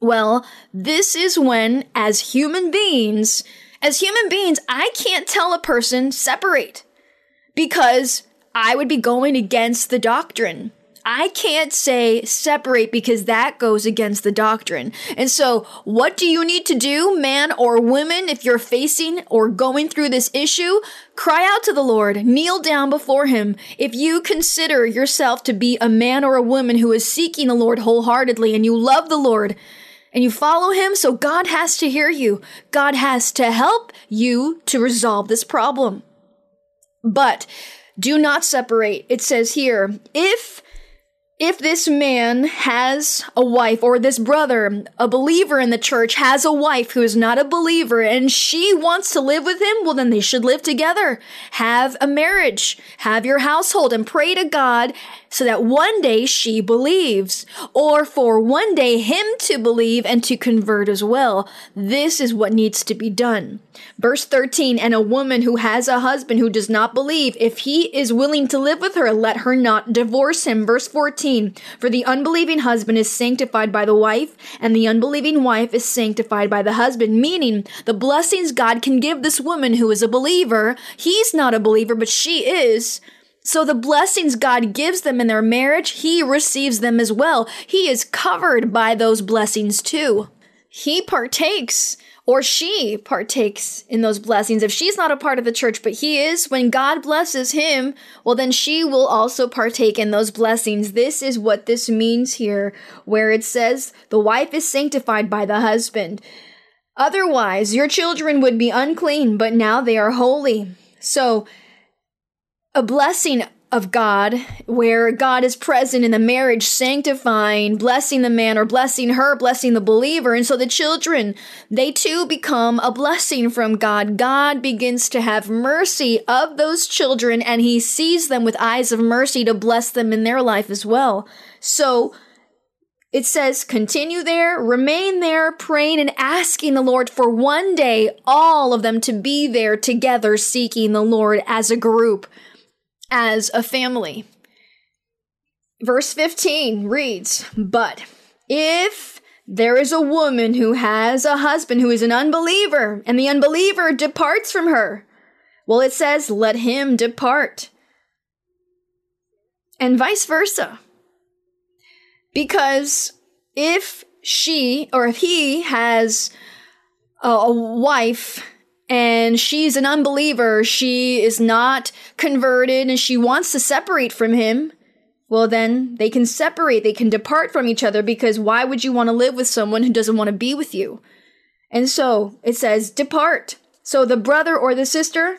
Well, this is when, as human beings, As human beings, I can't tell a person separate because I would be going against the doctrine. I can't say separate because that goes against the doctrine. And so what do you need to do, man or woman, if you're facing or going through this issue? Cry out to the Lord. Kneel down before Him. If you consider yourself to be a man or a woman who is seeking the Lord wholeheartedly and you love the Lord, and you follow Him, so God has to hear you. God has to help you to resolve this problem. But do not separate. It says here, if, if this man has a wife, or this brother, a believer in the church, has a wife who is not a believer, and she wants to live with him, well, then they should live together. Have a marriage. Have your household and pray to God so that one day she believes, or for one day him to believe and to convert as well. This is what needs to be done. Verse thirteen, and a woman who has a husband who does not believe, if he is willing to live with her, let her not divorce him. Verse fourteen, for the unbelieving husband is sanctified by the wife, and the unbelieving wife is sanctified by the husband, meaning the blessings God can give this woman who is a believer. He's not a believer, but she is. So the blessings God gives them in their marriage, He receives them as well. He is covered by those blessings too. He partakes, or she partakes in those blessings. If she's not a part of the church, but he is, when God blesses him, well, then she will also partake in those blessings. This is what this means here, where it says, the wife is sanctified by the husband. Otherwise, your children would be unclean, but now they are holy. So, a blessing of God, where God is present in the marriage, sanctifying, blessing the man or blessing her, blessing the believer. And so the children, they too become a blessing from God. God begins to have mercy of those children, and He sees them with eyes of mercy to bless them in their life as well. So it says, continue there, remain there, praying and asking the Lord for one day, all of them to be there together, seeking the Lord as a group, as a family. Verse fifteen reads, but if there is a woman who has a husband who is an unbeliever, and the unbeliever departs from her, well, it says, let him depart, and vice versa. Because if she or if he has a, a wife, and she's an unbeliever, she is not converted, and she wants to separate from him, well, then they can separate, they can depart from each other, because why would you want to live with someone who doesn't want to be with you? And so it says, depart. So the brother or the sister,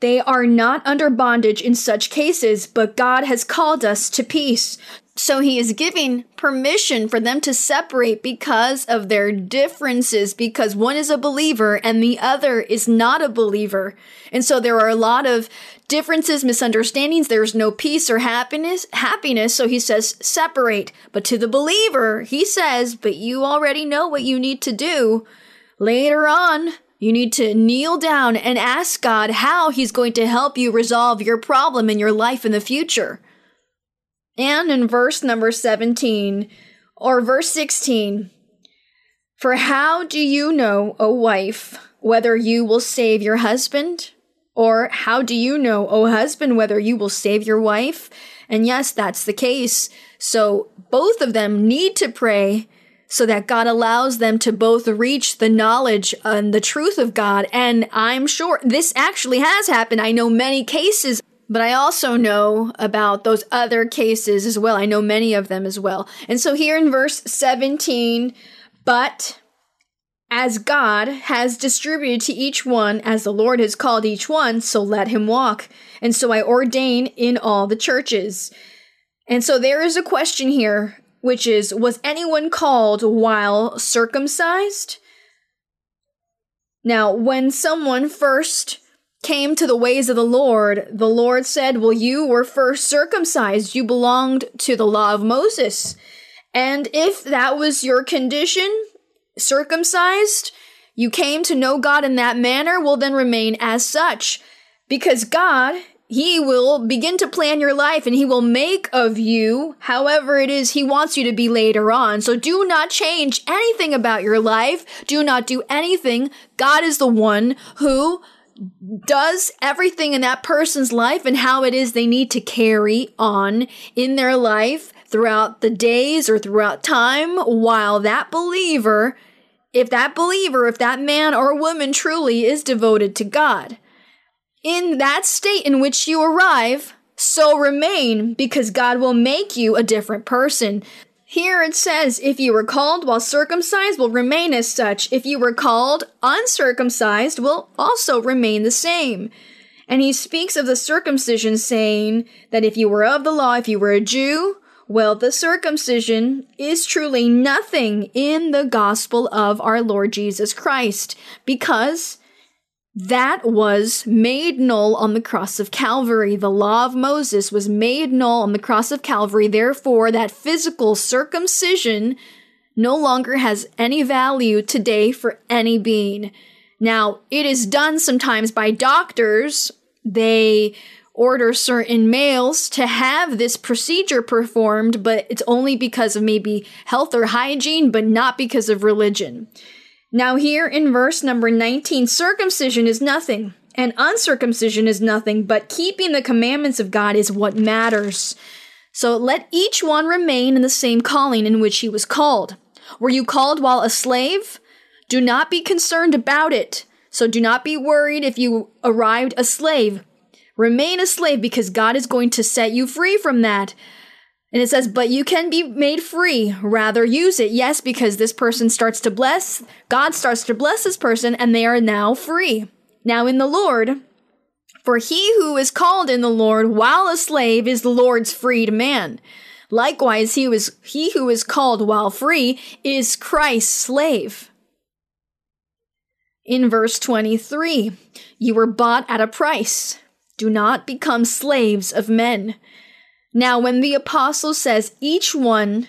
they are not under bondage in such cases, but God has called us to peace. So he is giving permission for them to separate because of their differences, because one is a believer and the other is not a believer. And so there are a lot of differences, misunderstandings. There's no peace or happiness. Happiness. So he says, separate. But to the believer, he says, but you already know what you need to do. Later on, you need to kneel down and ask God how he's going to help you resolve your problem in your life in the future. And in verse number seventeen, or verse sixteen, for how do you know, O wife, whether you will save your husband? Or how do you know, O husband, whether you will save your wife? And yes, that's the case. So both of them need to pray so that God allows them to both reach the knowledge and the truth of God. And I'm sure this actually has happened. I know many cases. But I also know about those other cases as well. I know many of them as well. And so here in verse seventeen, but as God has distributed to each one, as the Lord has called each one, so let him walk. And so I ordain in all the churches. And so there is a question here, which is, was anyone called while circumcised? Now, when someone first came to the ways of the Lord, the Lord said, well, you were first circumcised. You belonged to the law of Moses. And if that was your condition, circumcised, you came to know God in that manner, will then remain as such. Because God, he will begin to plan your life and he will make of you however it is he wants you to be later on. So do not change anything about your life. Do not do anything. God is the one who does everything in that person's life and how it is they need to carry on in their life throughout the days or throughout time, while that believer, if that believer, if that man or woman truly is devoted to God. In that state in which you arrive, so remain, because God will make you a different person. Here it says, if you were called while circumcised, will remain as such. If you were called uncircumcised, will also remain the same. And he speaks of the circumcision, saying that if you were of the law, if you were a Jew, well, the circumcision is truly nothing in the gospel of our Lord Jesus Christ, because that was made null on the cross of Calvary. The law of Moses was made null on the cross of Calvary. Therefore, that physical circumcision no longer has any value today for any being. Now, it is done sometimes by doctors. They order certain males to have this procedure performed, but it's only because of maybe health or hygiene, but not because of religion. Now here in verse number nineteen, circumcision is nothing, and uncircumcision is nothing, but keeping the commandments of God is what matters. So let each one remain in the same calling in which he was called. Were you called while a slave? Do not be concerned about it. So do not be worried if you arrived a slave. Remain a slave, because God is going to set you free from that. And it says, but you can be made free, rather use it. Yes, because this person starts to bless, God starts to bless this person, and they are now free. Now in the Lord, for he who is called in the Lord while a slave is the Lord's freed man. Likewise, he, was, he who is called while free is Christ's slave. In verse twenty-three, you were bought at a price. Do not become slaves of men. Now, when the apostle says each one,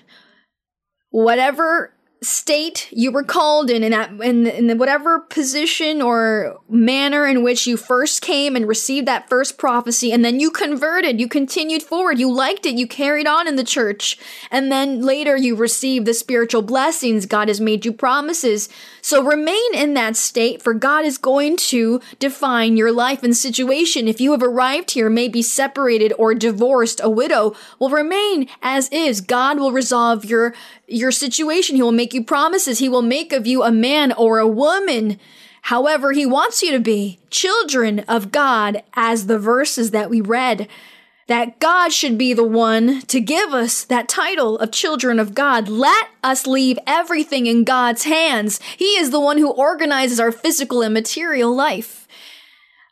whatever state you were called in, in, that, in, in whatever position or manner in which you first came and received that first prophecy, and then you converted, you continued forward, you liked it, you carried on in the church, and then later you received the spiritual blessings, God has made you promises. So remain in that state, for God is going to define your life and situation. If you have arrived here, maybe separated or divorced, a widow, will remain as is. God will resolve your your situation. He will make you promises. He will make of you a man or a woman, however he wants you to be, children of God, as the verses that we read, that God should be the one to give us that title of children of God. Let us leave everything in God's hands. He is the one who organizes our physical and material life.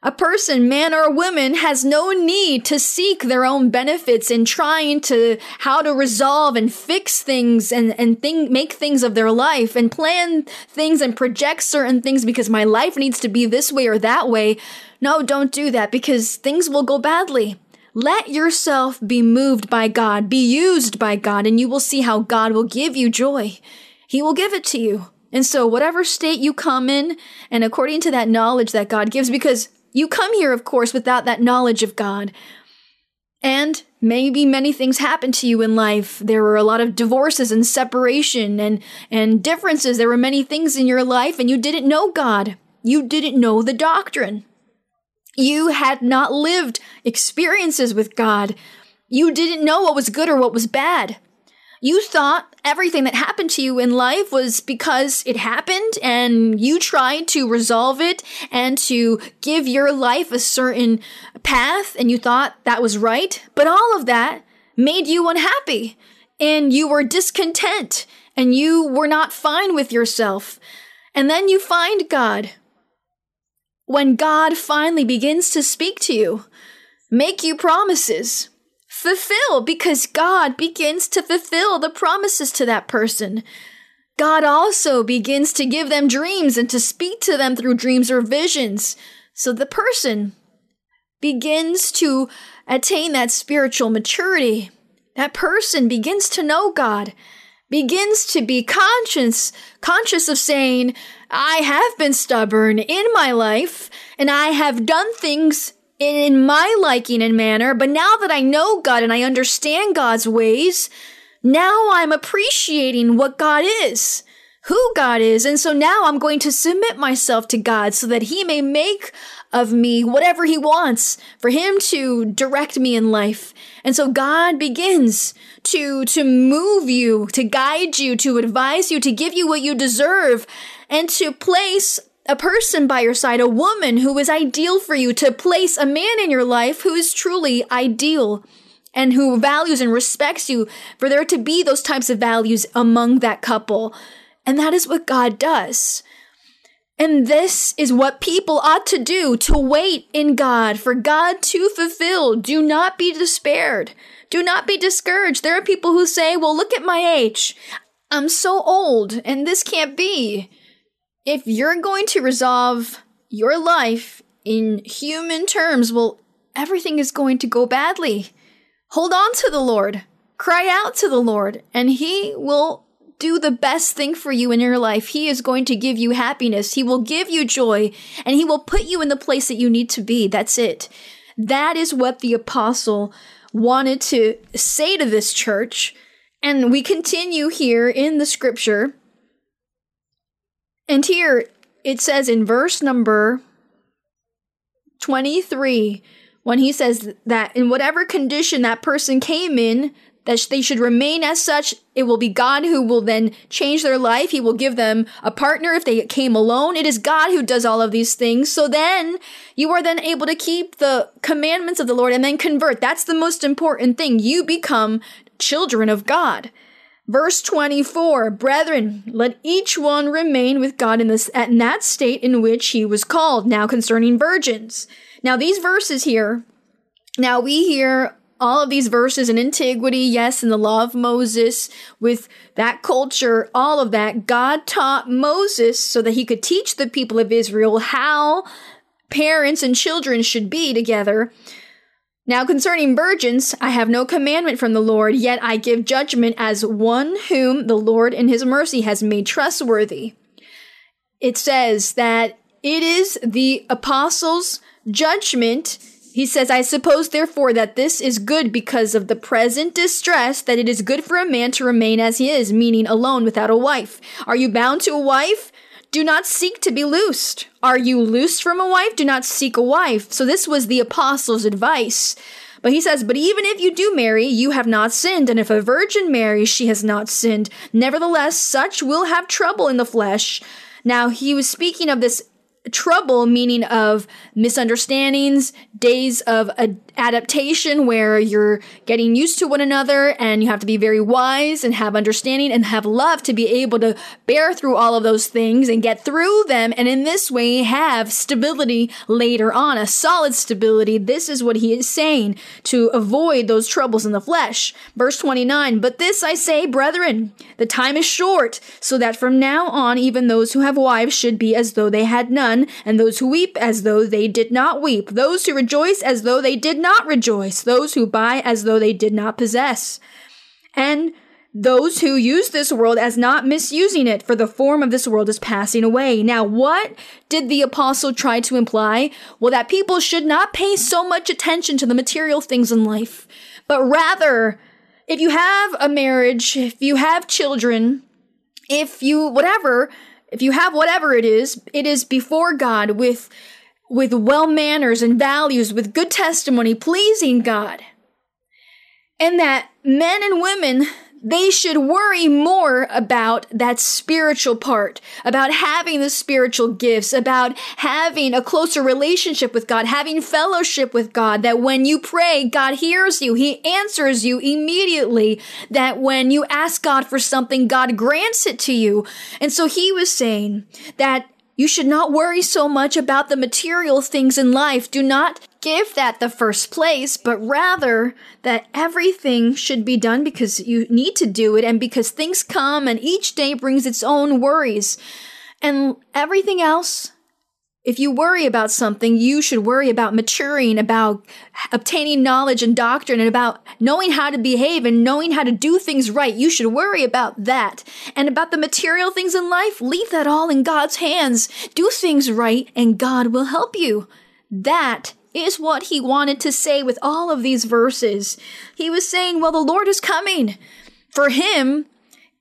A person, man or woman, has no need to seek their own benefits in trying to how to resolve and fix things and, and think, make things of their life and plan things and project certain things because my life needs to be this way or that way. No, don't do that because things will go badly. Let yourself be moved by God, be used by God, and you will see how God will give you joy. He will give it to you. And so whatever state you come in, and according to that knowledge that God gives, because you come here, of course, without that knowledge of God. And maybe many things happen to you in life. There were a lot of divorces and separation and, and differences. There were many things in your life and you didn't know God. You didn't know the doctrine. You had not lived experiences with God. You didn't know what was good or what was bad. You thought everything that happened to you in life was because it happened and you tried to resolve it and to give your life a certain path and you thought that was right. But all of that made you unhappy and you were discontent and you were not fine with yourself. And then you find God. When God finally begins to speak to you, make you promises. Fulfill, because God begins to fulfill the promises to that person. God also begins to give them dreams and to speak to them through dreams or visions. So the person begins to attain that spiritual maturity. That person begins to know God, begins to be conscious, conscious of saying, I have been stubborn in my life and I have done things in my liking and manner, but now that I know God and I understand God's ways, now I'm appreciating what God is, who God is. And so now I'm going to submit myself to God so that he may make of me whatever he wants for him to direct me in life. And so God begins to, to move you, to guide you, to advise you, to give you what you deserve and to place a person by your side, a woman who is ideal for you, to place a man in your life who is truly ideal and who values and respects you, for there to be those types of values among that couple. And that is what God does. And this is what people ought to do, to wait in God, for God to fulfill. Do not be despaired. Do not be discouraged. There are people who say, well, look at my age. I'm so old and this can't be. If you're going to resolve your life in human terms, well, everything is going to go badly. Hold on to the Lord. Cry out to the Lord, and he will do the best thing for you in your life. He is going to give you happiness. He will give you joy, and he will put you in the place that you need to be. That's it. That is what the apostle wanted to say to this church. And we continue here in the scripture. And here it says in verse number twenty-three, when he says that in whatever condition that person came in, that they should remain as such, it will be God who will then change their life. He will give them a partner if they came alone. It is God who does all of these things. So then you are then able to keep the commandments of the Lord and then convert. That's the most important thing. You become children of God. Verse twenty-four, brethren, let each one remain with God in this at that state in which he was called. Now concerning virgins. Now these verses here, now we hear all of these verses in antiquity, yes, in the law of Moses, with that culture, all of that. God taught Moses so that he could teach the people of Israel how parents and children should be together. Now concerning virgins, I have no commandment from the Lord, yet I give judgment as one whom the Lord in his mercy has made trustworthy. It says that it is the apostles' judgment. He says, I suppose therefore that this is good because of the present distress, that it is good for a man to remain as he is, meaning alone without a wife. Are you bound to a wife? Do not seek to be loosed. Are you loosed from a wife? Do not seek a wife. So this was the apostles' advice. But he says, but even if you do marry, you have not sinned. And if a virgin marries, she has not sinned. Nevertheless, such will have trouble in the flesh. Now, he was speaking of this trouble, meaning of misunderstandings, days of adaptation where you're getting used to one another and you have to be very wise and have understanding and have love to be able to bear through all of those things and get through them. And in this way, have stability later on, a solid stability. This is what he is saying, to avoid those troubles in the flesh. Verse twenty-nine, but this I say, brethren, the time is short, so that from now on, even those who have wives should be as though they had none, and those who weep as though they did not weep, those who rejoice as though they did not rejoice, those who buy as though they did not possess, and those who use this world as not misusing it, for the form of this world is passing away. Now, what did the apostle try to imply? Well, that people should not pay so much attention to the material things in life, but rather, if you have a marriage, if you have children, if you, whatever, if you have whatever it is, it is before God with with well manners and values, with good testimony, pleasing God. And that men and women, they should worry more about that spiritual part, about having the spiritual gifts, about having a closer relationship with God, having fellowship with God, that when you pray, God hears you. He answers you immediately, that when you ask God for something, God grants it to you. And so he was saying that you should not worry so much about the material things in life. Do not give that the first place, but rather that everything should be done because you need to do it and because things come and each day brings its own worries. And everything else, if you worry about something, you should worry about maturing, about obtaining knowledge and doctrine, and about knowing how to behave and knowing how to do things right. You should worry about that. And about the material things in life, leave that all in God's hands. Do things right and God will help you. That is what he wanted to say with all of these verses. He was saying, well, the Lord is coming. For him,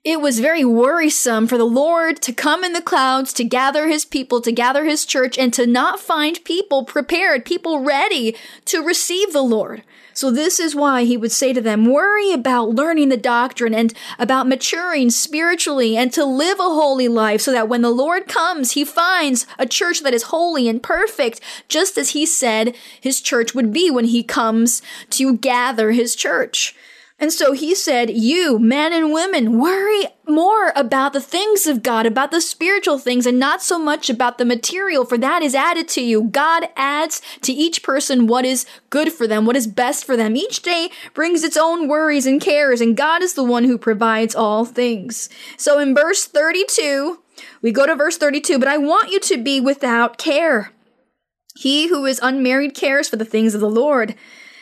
it was very worrisome for the Lord to come in the clouds, to gather his people, to gather his church, and to not find people prepared, people ready to receive the Lord. So this is why he would say to them, worry about learning the doctrine and about maturing spiritually and to live a holy life so that when the Lord comes, he finds a church that is holy and perfect, just as he said his church would be when he comes to gather his church. And so he said, you, men and women, worry more about the things of God, about the spiritual things, and not so much about the material, for that is added to you. God adds to each person what is good for them, what is best for them. Each day brings its own worries and cares, and God is the one who provides all things. So in verse thirty-two, we go to verse thirty-two, but I want you to be without care. He who is unmarried cares for the things of the Lord,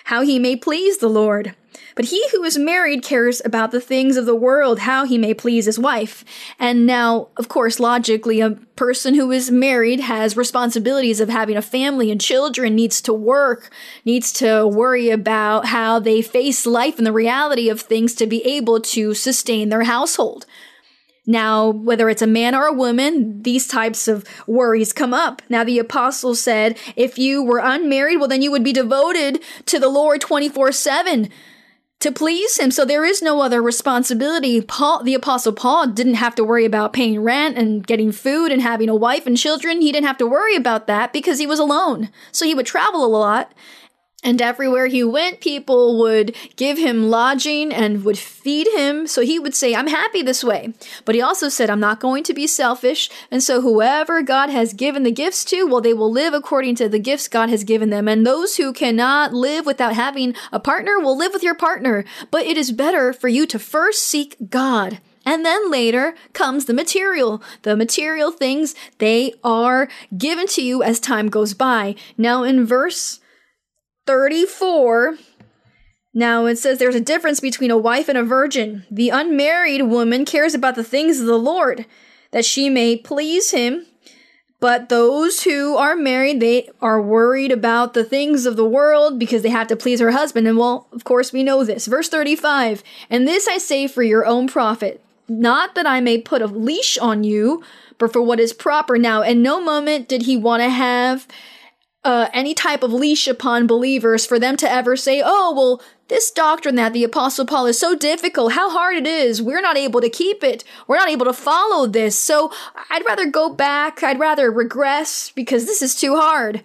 how he may please the Lord. But he who is married cares about the things of the world, how he may please his wife. And now, of course, logically, a person who is married has responsibilities of having a family and children, needs to work, needs to worry about how they face life and the reality of things to be able to sustain their household. Now, whether it's a man or a woman, these types of worries come up. Now, the apostle said, if you were unmarried, well, then you would be devoted to the Lord twenty-four seven. To please him. So there is no other responsibility. Paul, the apostle Paul, didn't have to worry about paying rent and getting food and having a wife and children. He didn't have to worry about that because he was alone. So he would travel a lot. And everywhere he went, people would give him lodging and would feed him. So he would say, I'm happy this way. But he also said, I'm not going to be selfish. And so whoever God has given the gifts to, well, they will live according to the gifts God has given them. And those who cannot live without having a partner will live with your partner. But it is better for you to first seek God. And then later comes the material. The material things, they are given to you as time goes by. Now in verse thirty-four. Now it says there's a difference between a wife and a virgin. The unmarried woman cares about the things of the Lord, that she may please him. But those who are married, they are worried about the things of the world because they have to please her husband. And well, of course, we know this. Verse thirty-five, and this I say for your own profit, not that I may put a leash on you, but for what is proper. Now, in no moment did he want to have Uh, any type of leash upon believers for them to ever say, oh, well, this doctrine that the Apostle Paul is so difficult, how hard it is, we're not able to keep it, we're not able to follow this, so I'd rather go back, I'd rather regress because this is too hard.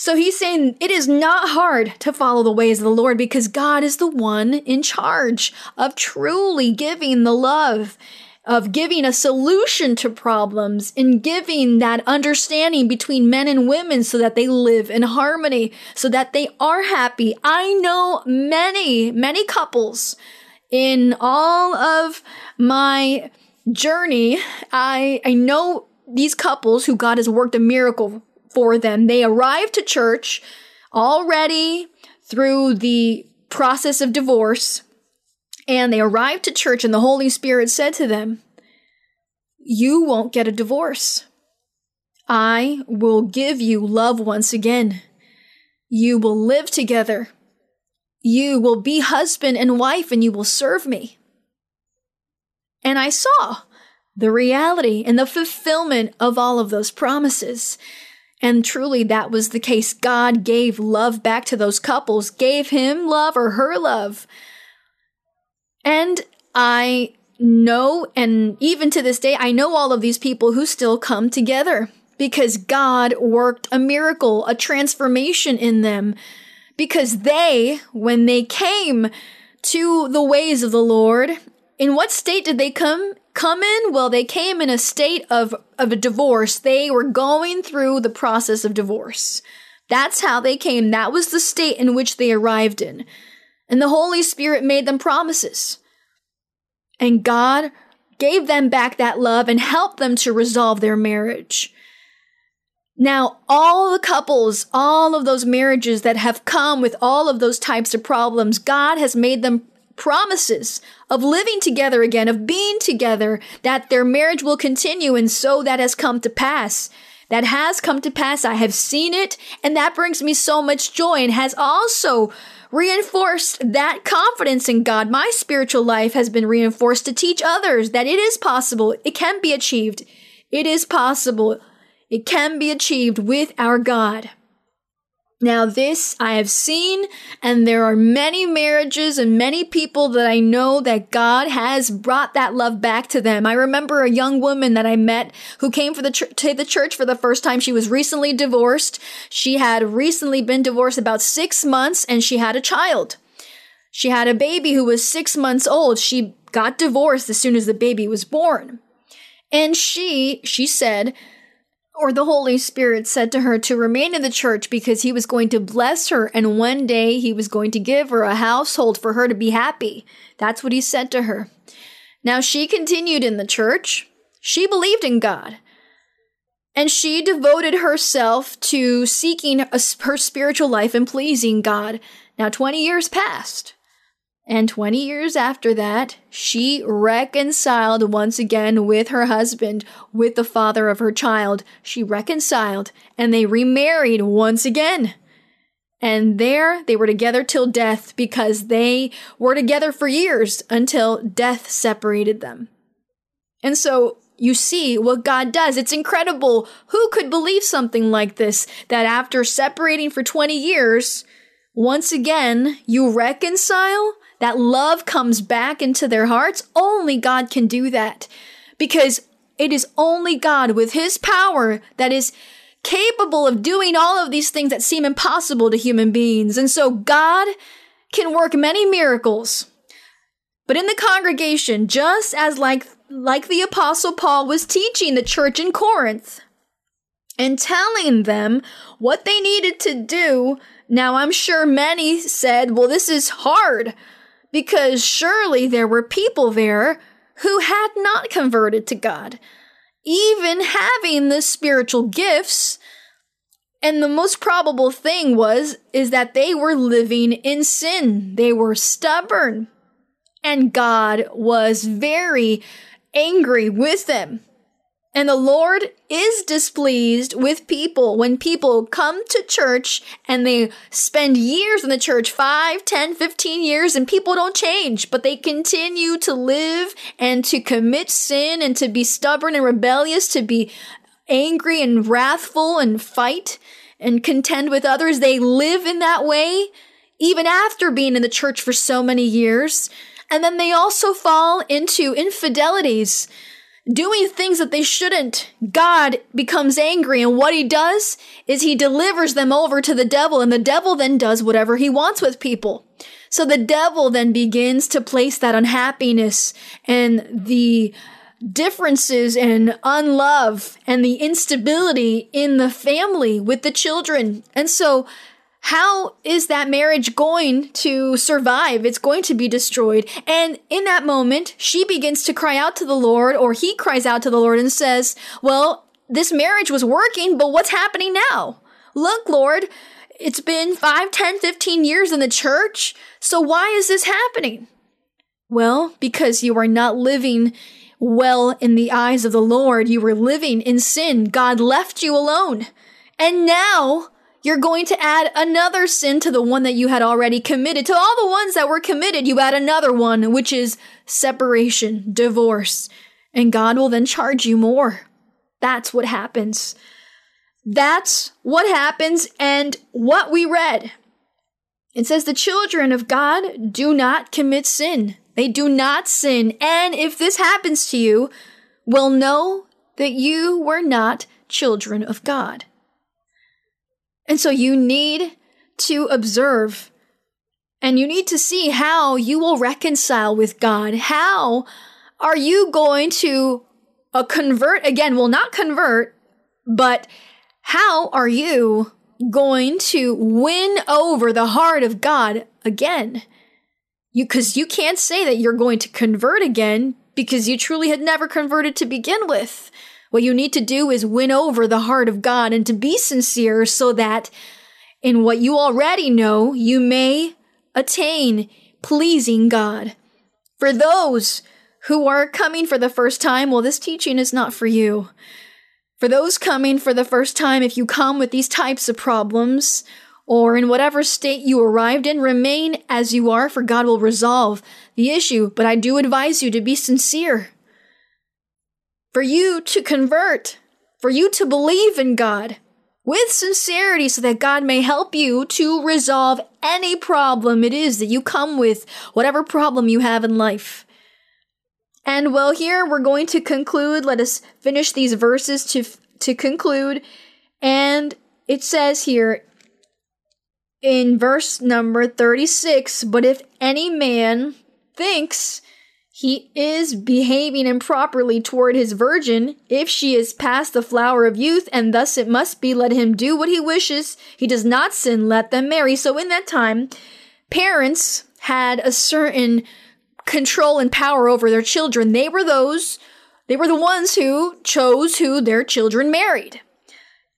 So he's saying it is not hard to follow the ways of the Lord because God is the one in charge of truly giving the love, of giving a solution to problems, and giving that understanding between men and women so that they live in harmony, so that they are happy. I know many, many couples in all of my journey. I, I know these couples who God has worked a miracle for them. They arrive to church already through the process of divorce, and they arrived to church and the Holy Spirit said to them, "You won't get a divorce. I will give you love once again. You will live together. You will be husband and wife, and you will serve me." And I saw the reality and the fulfillment of all of those promises. And truly, that was the case. God gave love back to those couples, gave him love or her love. And I know, and even to this day, I know all of these people who still come together because God worked a miracle, a transformation in them. Because they, when they came to the ways of the Lord, in what state did they come? Come in? Well, they came in a state of, of a divorce. They were going through the process of divorce. That's how they came. That was the state in which they arrived in. And the Holy Spirit made them promises. And God gave them back that love and helped them to resolve their marriage. Now, all the couples, all of those marriages that have come with all of those types of problems, God has made them promises of living together again, of being together, that their marriage will continue. And so that has come to pass. That has come to pass. I have seen it. And that brings me so much joy and has also reinforced that confidence in God. My spiritual life has been reinforced to teach others that it is possible. It can be achieved. It is possible. It can be achieved with our God. Now, this I have seen, and there are many marriages and many people that I know that God has brought that love back to them. I remember a young woman that I met who came for the ch- to the church for the first time. She was recently divorced. She had recently been divorced about six months, and she had a child. She had a baby who was six months old. She got divorced as soon as the baby was born. And she, she said, or the Holy Spirit said to her to remain in the church because he was going to bless her, and one day he was going to give her a household for her to be happy. That's what he said to her. Now, she continued in the church. She believed in God, and she devoted herself to seeking a, her spiritual life and pleasing God. Now, twenty years passed, and twenty years after that, she reconciled once again with her husband, with the father of her child. She reconciled, and they remarried once again. And there they were together till death, because they were together for years until death separated them. And so you see what God does. It's incredible. Who could believe something like this, that after separating for twenty years, once again, you reconcile? That love comes back into their hearts. Only God can do that, because it is only God with his power that is capable of doing all of these things that seem impossible to human beings. And so God can work many miracles. But in the congregation, just as like, like the Apostle Paul was teaching the church in Corinth and telling them what they needed to do. Now, I'm sure many said, well, this is hard. Because surely there were people there who had not converted to God, even having the spiritual gifts. And the most probable thing was, is that they were living in sin. They were stubborn, and God was very angry with them. And the Lord is displeased with people when people come to church and they spend years in the church, five, ten, fifteen years, and people don't change, but they continue to live and to commit sin and to be stubborn and rebellious, to be angry and wrathful and fight and contend with others. They live in that way even after being in the church for so many years. And then they also fall into infidelities. doing things that they shouldn't, God becomes angry. And what he does is he delivers them over to the devil. And the devil then does whatever he wants with people. So the devil then begins to place that unhappiness and the differences and unlove and the instability in the family with the children. And so how is that marriage going to survive? It's going to be destroyed. And in that moment, she begins to cry out to the Lord, or he cries out to the Lord and says, well, this marriage was working, but what's happening now? Look, Lord, it's been five, ten, fifteen years in the church. So why is this happening? Well, because you are not living well in the eyes of the Lord. You were living in sin. God left you alone. And now you're going to add another sin to the one that you had already committed. To all the ones that were committed, you add another one, which is separation, divorce. And God will then charge you more. That's what happens. That's what happens and what we read. It says the children of God do not commit sin. They do not sin. And if this happens to you, well, know that you were not children of God. And so you need to observe and you need to see how you will reconcile with God. How are you going to uh, convert? Again, well, not convert, but how are you going to win over the heart of God again? You, because you can't say that you're going to convert again because you truly had never converted to begin with. What you need to do is win over the heart of God and to be sincere so that in what you already know, you may attain pleasing God. For those who are coming for the first time, well, this teaching is not for you. For those coming for the first time, if you come with these types of problems or in whatever state you arrived in, remain as you are, for God will resolve the issue. But I do advise you to be sincere. For you to convert, for you to believe in God with sincerity so that God may help you to resolve any problem it is that you come with, whatever problem you have in life. And well, here we're going to conclude. Let us finish these verses to, to conclude. And it says here in verse number thirty-six, but if any man thinks he is behaving improperly toward his virgin, if she is past the flower of youth, and thus it must be, let him do what he wishes. He does not sin, let them marry. So in that time, parents had a certain control and power over their children. They were those, they were the ones who chose who their children married.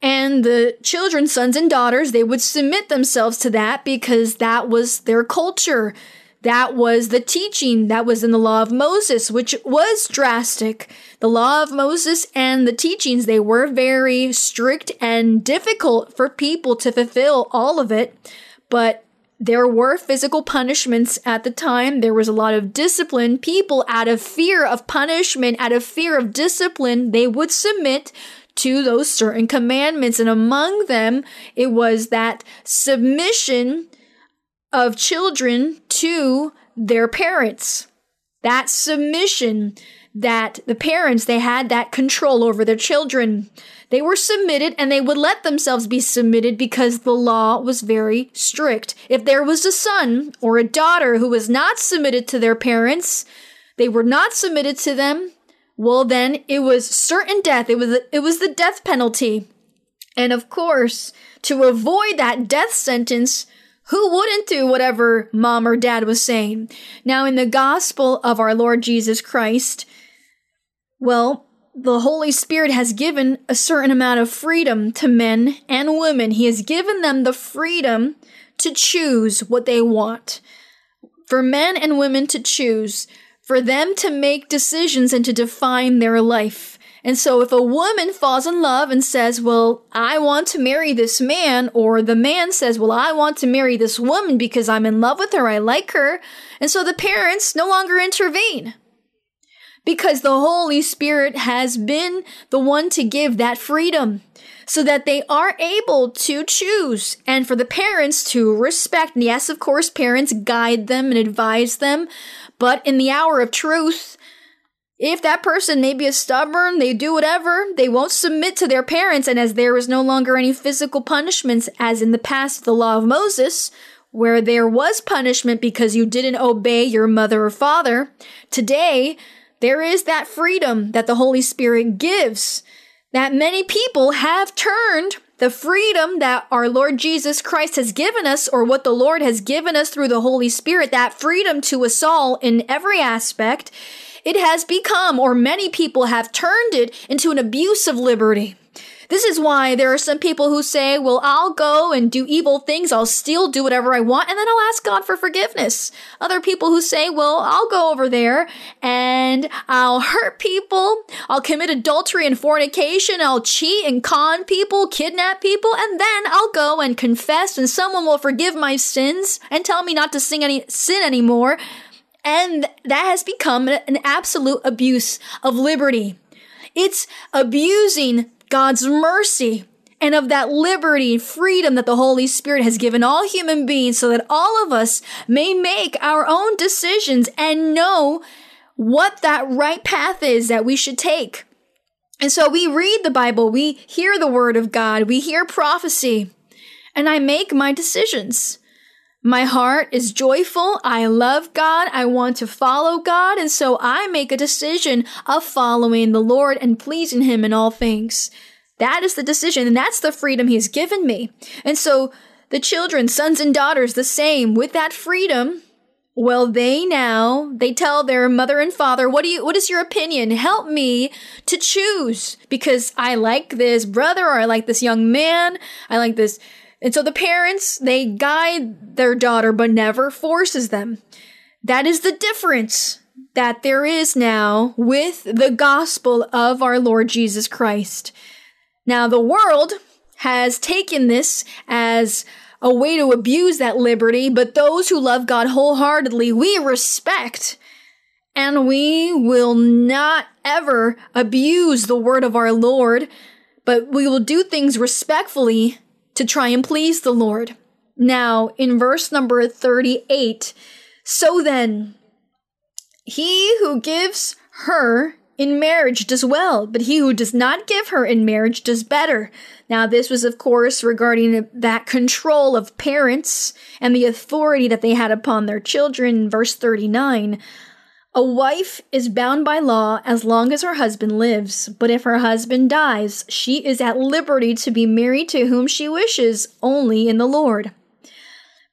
And the children, sons and daughters, they would submit themselves to that because that was their culture. That was the teaching that was in the law of Moses, which was drastic. The law of Moses and the teachings, they were very strict and difficult for people to fulfill all of it. But there were physical punishments at the time. There was a lot of discipline. People, out of fear of punishment, out of fear of discipline, they would submit to those certain commandments. And among them, it was that submission of children to their parents. That submission that the parents, they had that control over their children. They were submitted and they would let themselves be submitted because the law was very strict. If there was a son or a daughter who was not submitted to their parents, they were not submitted to them, well then it was certain death. It was, it was the death penalty. And of course, to avoid that death sentence, who wouldn't do whatever mom or dad was saying? Now, in the gospel of our Lord Jesus Christ, well, the Holy Spirit has given a certain amount of freedom to men and women. He has given them the freedom to choose what they want. For men and women to choose, for them to make decisions and to define their life. And so if a woman falls in love and says, well, I want to marry this man, or the man says, well, I want to marry this woman because I'm in love with her, I like her. And so the parents no longer intervene because the Holy Spirit has been the one to give that freedom so that they are able to choose, and for the parents to respect. And yes, of course, parents guide them and advise them, but in the hour of truth, If that person maybe is stubborn, they do whatever, they won't submit to their parents, and as there is no longer any physical punishments, as in the past, the law of Moses, where there was punishment because you didn't obey your mother or father, today there is that freedom that the Holy Spirit gives, that many people have turned the freedom that our Lord Jesus Christ has given us, or what the Lord has given us through the Holy Spirit, that freedom to us all in every aspect, it has become, or many people have turned it into an abuse of liberty. This is why there are some people who say, well, I'll go and do evil things, I'll steal, do whatever I want, and then I'll ask God for forgiveness. Other people who say, well, I'll go over there and I'll hurt people, I'll commit adultery and fornication, I'll cheat and con people, kidnap people, and then I'll go and confess and someone will forgive my sins and tell me not to sin any sin anymore. And that has become an absolute abuse of liberty. It's abusing God's mercy and of that liberty and freedom that the Holy Spirit has given all human beings, so that all of us may make our own decisions and know what that right path is that we should take. And so we read the Bible, we hear the Word of God, we hear prophecy, and I make my decisions. My heart is joyful. I love God. I want to follow God. And so I make a decision of following the Lord and pleasing Him in all things. That is the decision, and that's the freedom He's given me. And so the children, sons and daughters, the same with that freedom. Well, they now, they tell their mother and father, what do you, what is your opinion? Help me to choose, because I like this brother, or I like this young man. I like this. And so the parents, they guide their daughter, but never forces them. That is the difference that there is now with the gospel of our Lord Jesus Christ. Now, the world has taken this as a way to abuse that liberty, but those who love God wholeheartedly, we respect, and we will not ever abuse the word of our Lord, but we will do things respectfully to try and please the Lord. Now, in verse number thirty-eight, so then, he who gives her in marriage does well, but he who does not give her in marriage does better. Now, this was, of course, regarding that control of parents and the authority that they had upon their children. Verse thirty-nine, a wife is bound by law as long as her husband lives, but if her husband dies, she is at liberty to be married to whom she wishes, only in the Lord.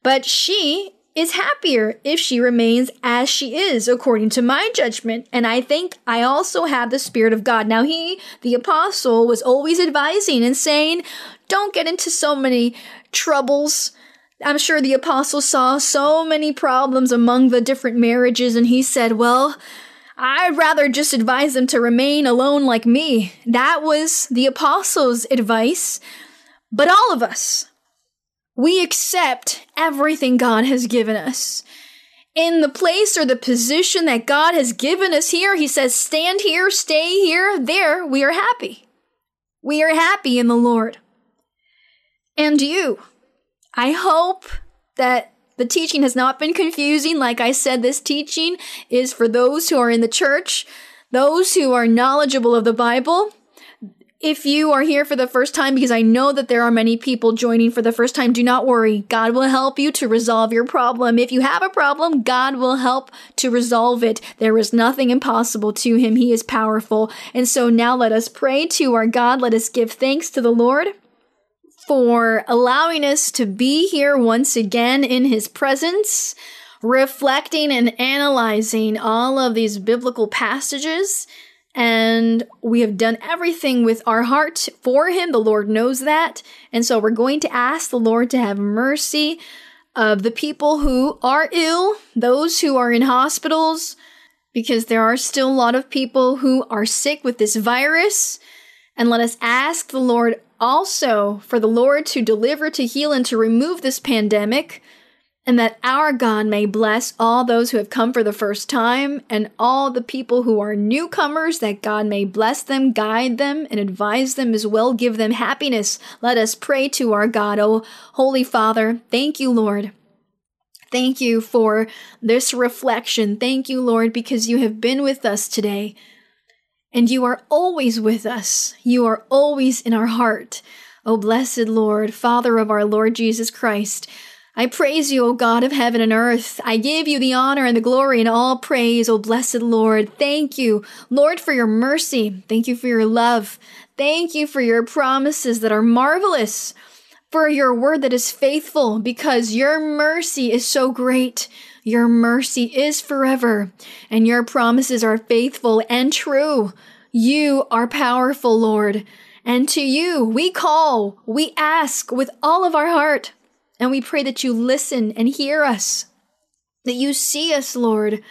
But she is happier if she remains as she is, according to my judgment, and I think I also have the Spirit of God. Now he, the apostle, was always advising and saying, don't get into so many troubles. I'm sure the apostle saw so many problems among the different marriages, and he said, well, I'd rather just advise them to remain alone like me. That was the apostle's advice. But all of us, we accept everything God has given us. In the place or the position that God has given us here, he says, stand here, stay here, there, we are happy. We are happy in the Lord. And you, I hope that the teaching has not been confusing. Like I said, this teaching is for those who are in the church, those who are knowledgeable of the Bible. If you are here for the first time, because I know that there are many people joining for the first time, do not worry. God will help you to resolve your problem. If you have a problem, God will help to resolve it. There is nothing impossible to Him. He is powerful. And so now let us pray to our God. Let us give thanks to the Lord for allowing us to be here once again in His presence, reflecting and analyzing all of these biblical passages. And we have done everything with our heart for Him. The Lord knows that. And so we're going to ask the Lord to have mercy of the people who are ill, those who are in hospitals, because there are still a lot of people who are sick with this virus. And let us ask the Lord also for the Lord to deliver, to heal, and to remove this pandemic, and that our God may bless all those who have come for the first time and all the people who are newcomers, that God may bless them, guide them, and advise them as well, give them happiness. Let us pray to our God. Oh, Holy Father, thank you, Lord. Thank you for this reflection. Thank you, Lord, because you have been with us today. and you are always with us. You are always in our heart. O blessed Lord, Father of our Lord Jesus Christ, I praise you, O God of heaven and earth. I give you the honor and the glory and all praise, O blessed Lord. Thank you, Lord, for your mercy. Thank you for your love. Thank you for your promises that are marvelous, for your word that is faithful, because your mercy is so great. Your mercy is forever, and your promises are faithful and true. You are powerful, Lord, and to you we call, we ask with all of our heart. And we pray that you listen and hear us, that you see us, Lord,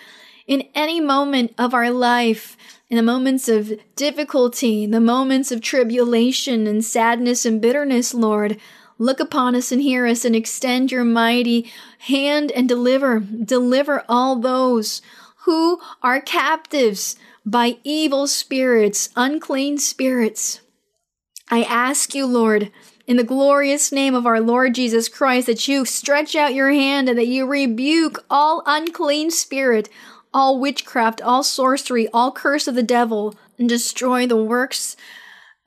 in any moment of our life, in the moments of difficulty, in the moments of tribulation and sadness and bitterness, Lord. Look upon us and hear us and extend your mighty hand and deliver, deliver all those who are captives by evil spirits, unclean spirits. I ask you, Lord, in the glorious name of our Lord Jesus Christ, that you stretch out your hand and that you rebuke all unclean spirit, all witchcraft, all sorcery, all curse of the devil, and destroy the works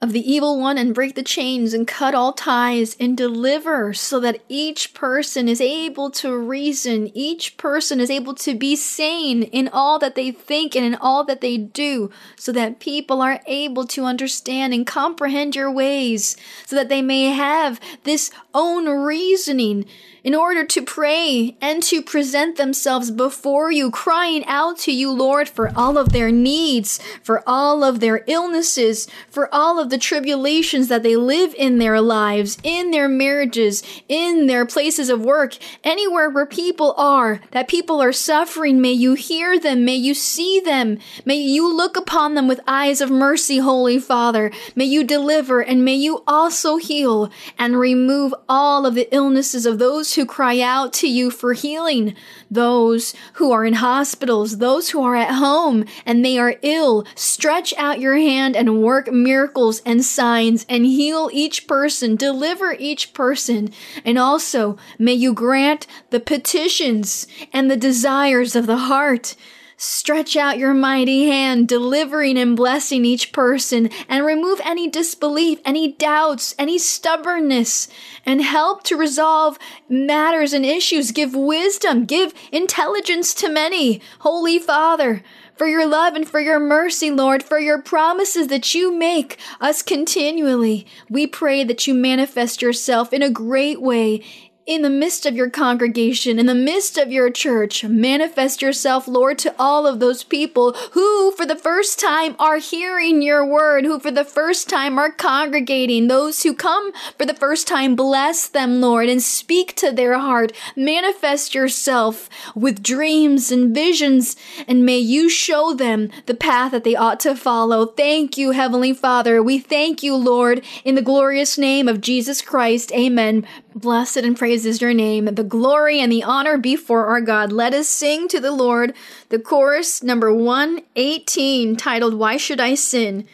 of the evil one, and break the chains and cut all ties and deliver, so that each person is able to reason, each person is able to be sane in all that they think and in all that they do, so that people are able to understand and comprehend your ways, so that they may have this own reasoning in order to pray and to present themselves before you, crying out to you, Lord, for all of their needs, for all of their illnesses, for all of the tribulations that they live in their lives, in their marriages, in their places of work, anywhere where people are, that people are suffering. May you hear them. May you see them. May you look upon them with eyes of mercy, Holy Father. May you deliver, and may you also heal and remove all of the illnesses of those who cry out to you for healing, those who are in hospitals, those who are at home and they are ill. Stretch out your hand and work miracles and signs and heal each person, deliver each person. And also may you grant the petitions and the desires of the heart. Stretch out your mighty hand, delivering and blessing each person, and remove any disbelief, any doubts, any stubbornness, and help to resolve matters and issues. Give wisdom, give intelligence to many, Holy Father, for your love and for your mercy, Lord, for your promises that you make us continually. We pray that you manifest yourself in a great way in the midst of your congregation, in the midst of your church. Manifest yourself, Lord, to all of those people who for the first time are hearing your word, who for the first time are congregating. Those who come for the first time, bless them, Lord, and speak to their heart. Manifest yourself with dreams and visions, and may you show them the path that they ought to follow. Thank you, Heavenly Father. We thank you, Lord, in the glorious name of Jesus Christ. Amen. Blessed and praised is your name. The glory and the honor be for our God. Let us sing to the Lord the chorus number one eighteen, titled, Why Should I Sin?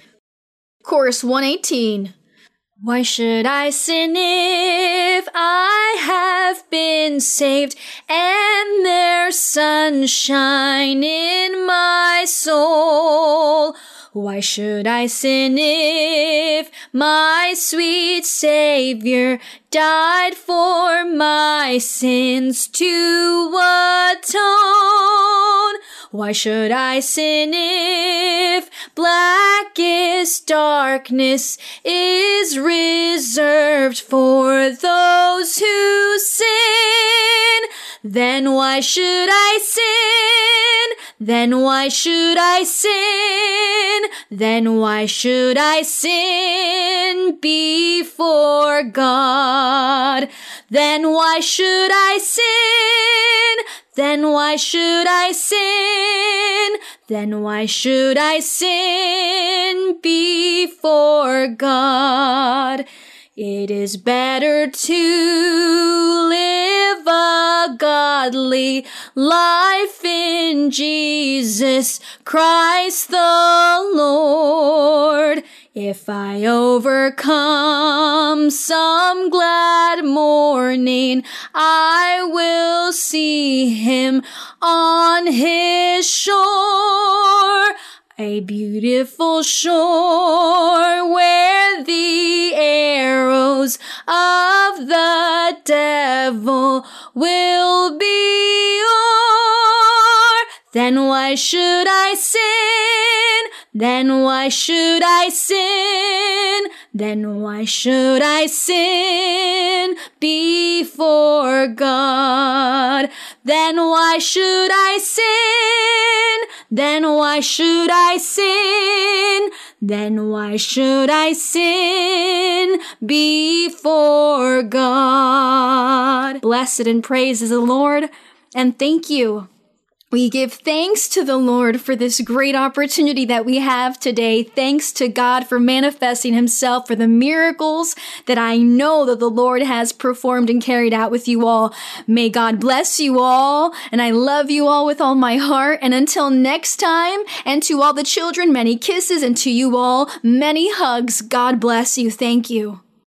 Chorus one eighteen. Why should I sin if I have been saved and there's sunshine in my soul? Why should I sin if my sweet Savior died for my sins to atone? Why should I sin if blackest darkness is reserved for those who sin? Then why should I sin? Then why should I sin? Then why should I sin before God? Then why should I sin? Then why should I sin? Then why should I sin before God? It is better to live a godly life in Jesus Christ the Lord. If I overcome some glad morning, I will see him on his shore. A beautiful shore where the arrows of the devil will be o'er. Then why should I sin? Then why should I sin? Then why should I sin before God? Then why should I sin? Then why should I sin? Then why should I sin before God? Blessed and praised is the Lord, and thank you. We give thanks to the Lord for this great opportunity that we have today. Thanks to God for manifesting himself, for the miracles that I know that the Lord has performed and carried out with you all. May God bless you all, and I love you all with all my heart. And until next time, and to all the children, many kisses, and to you all, many hugs. God bless you. Thank you.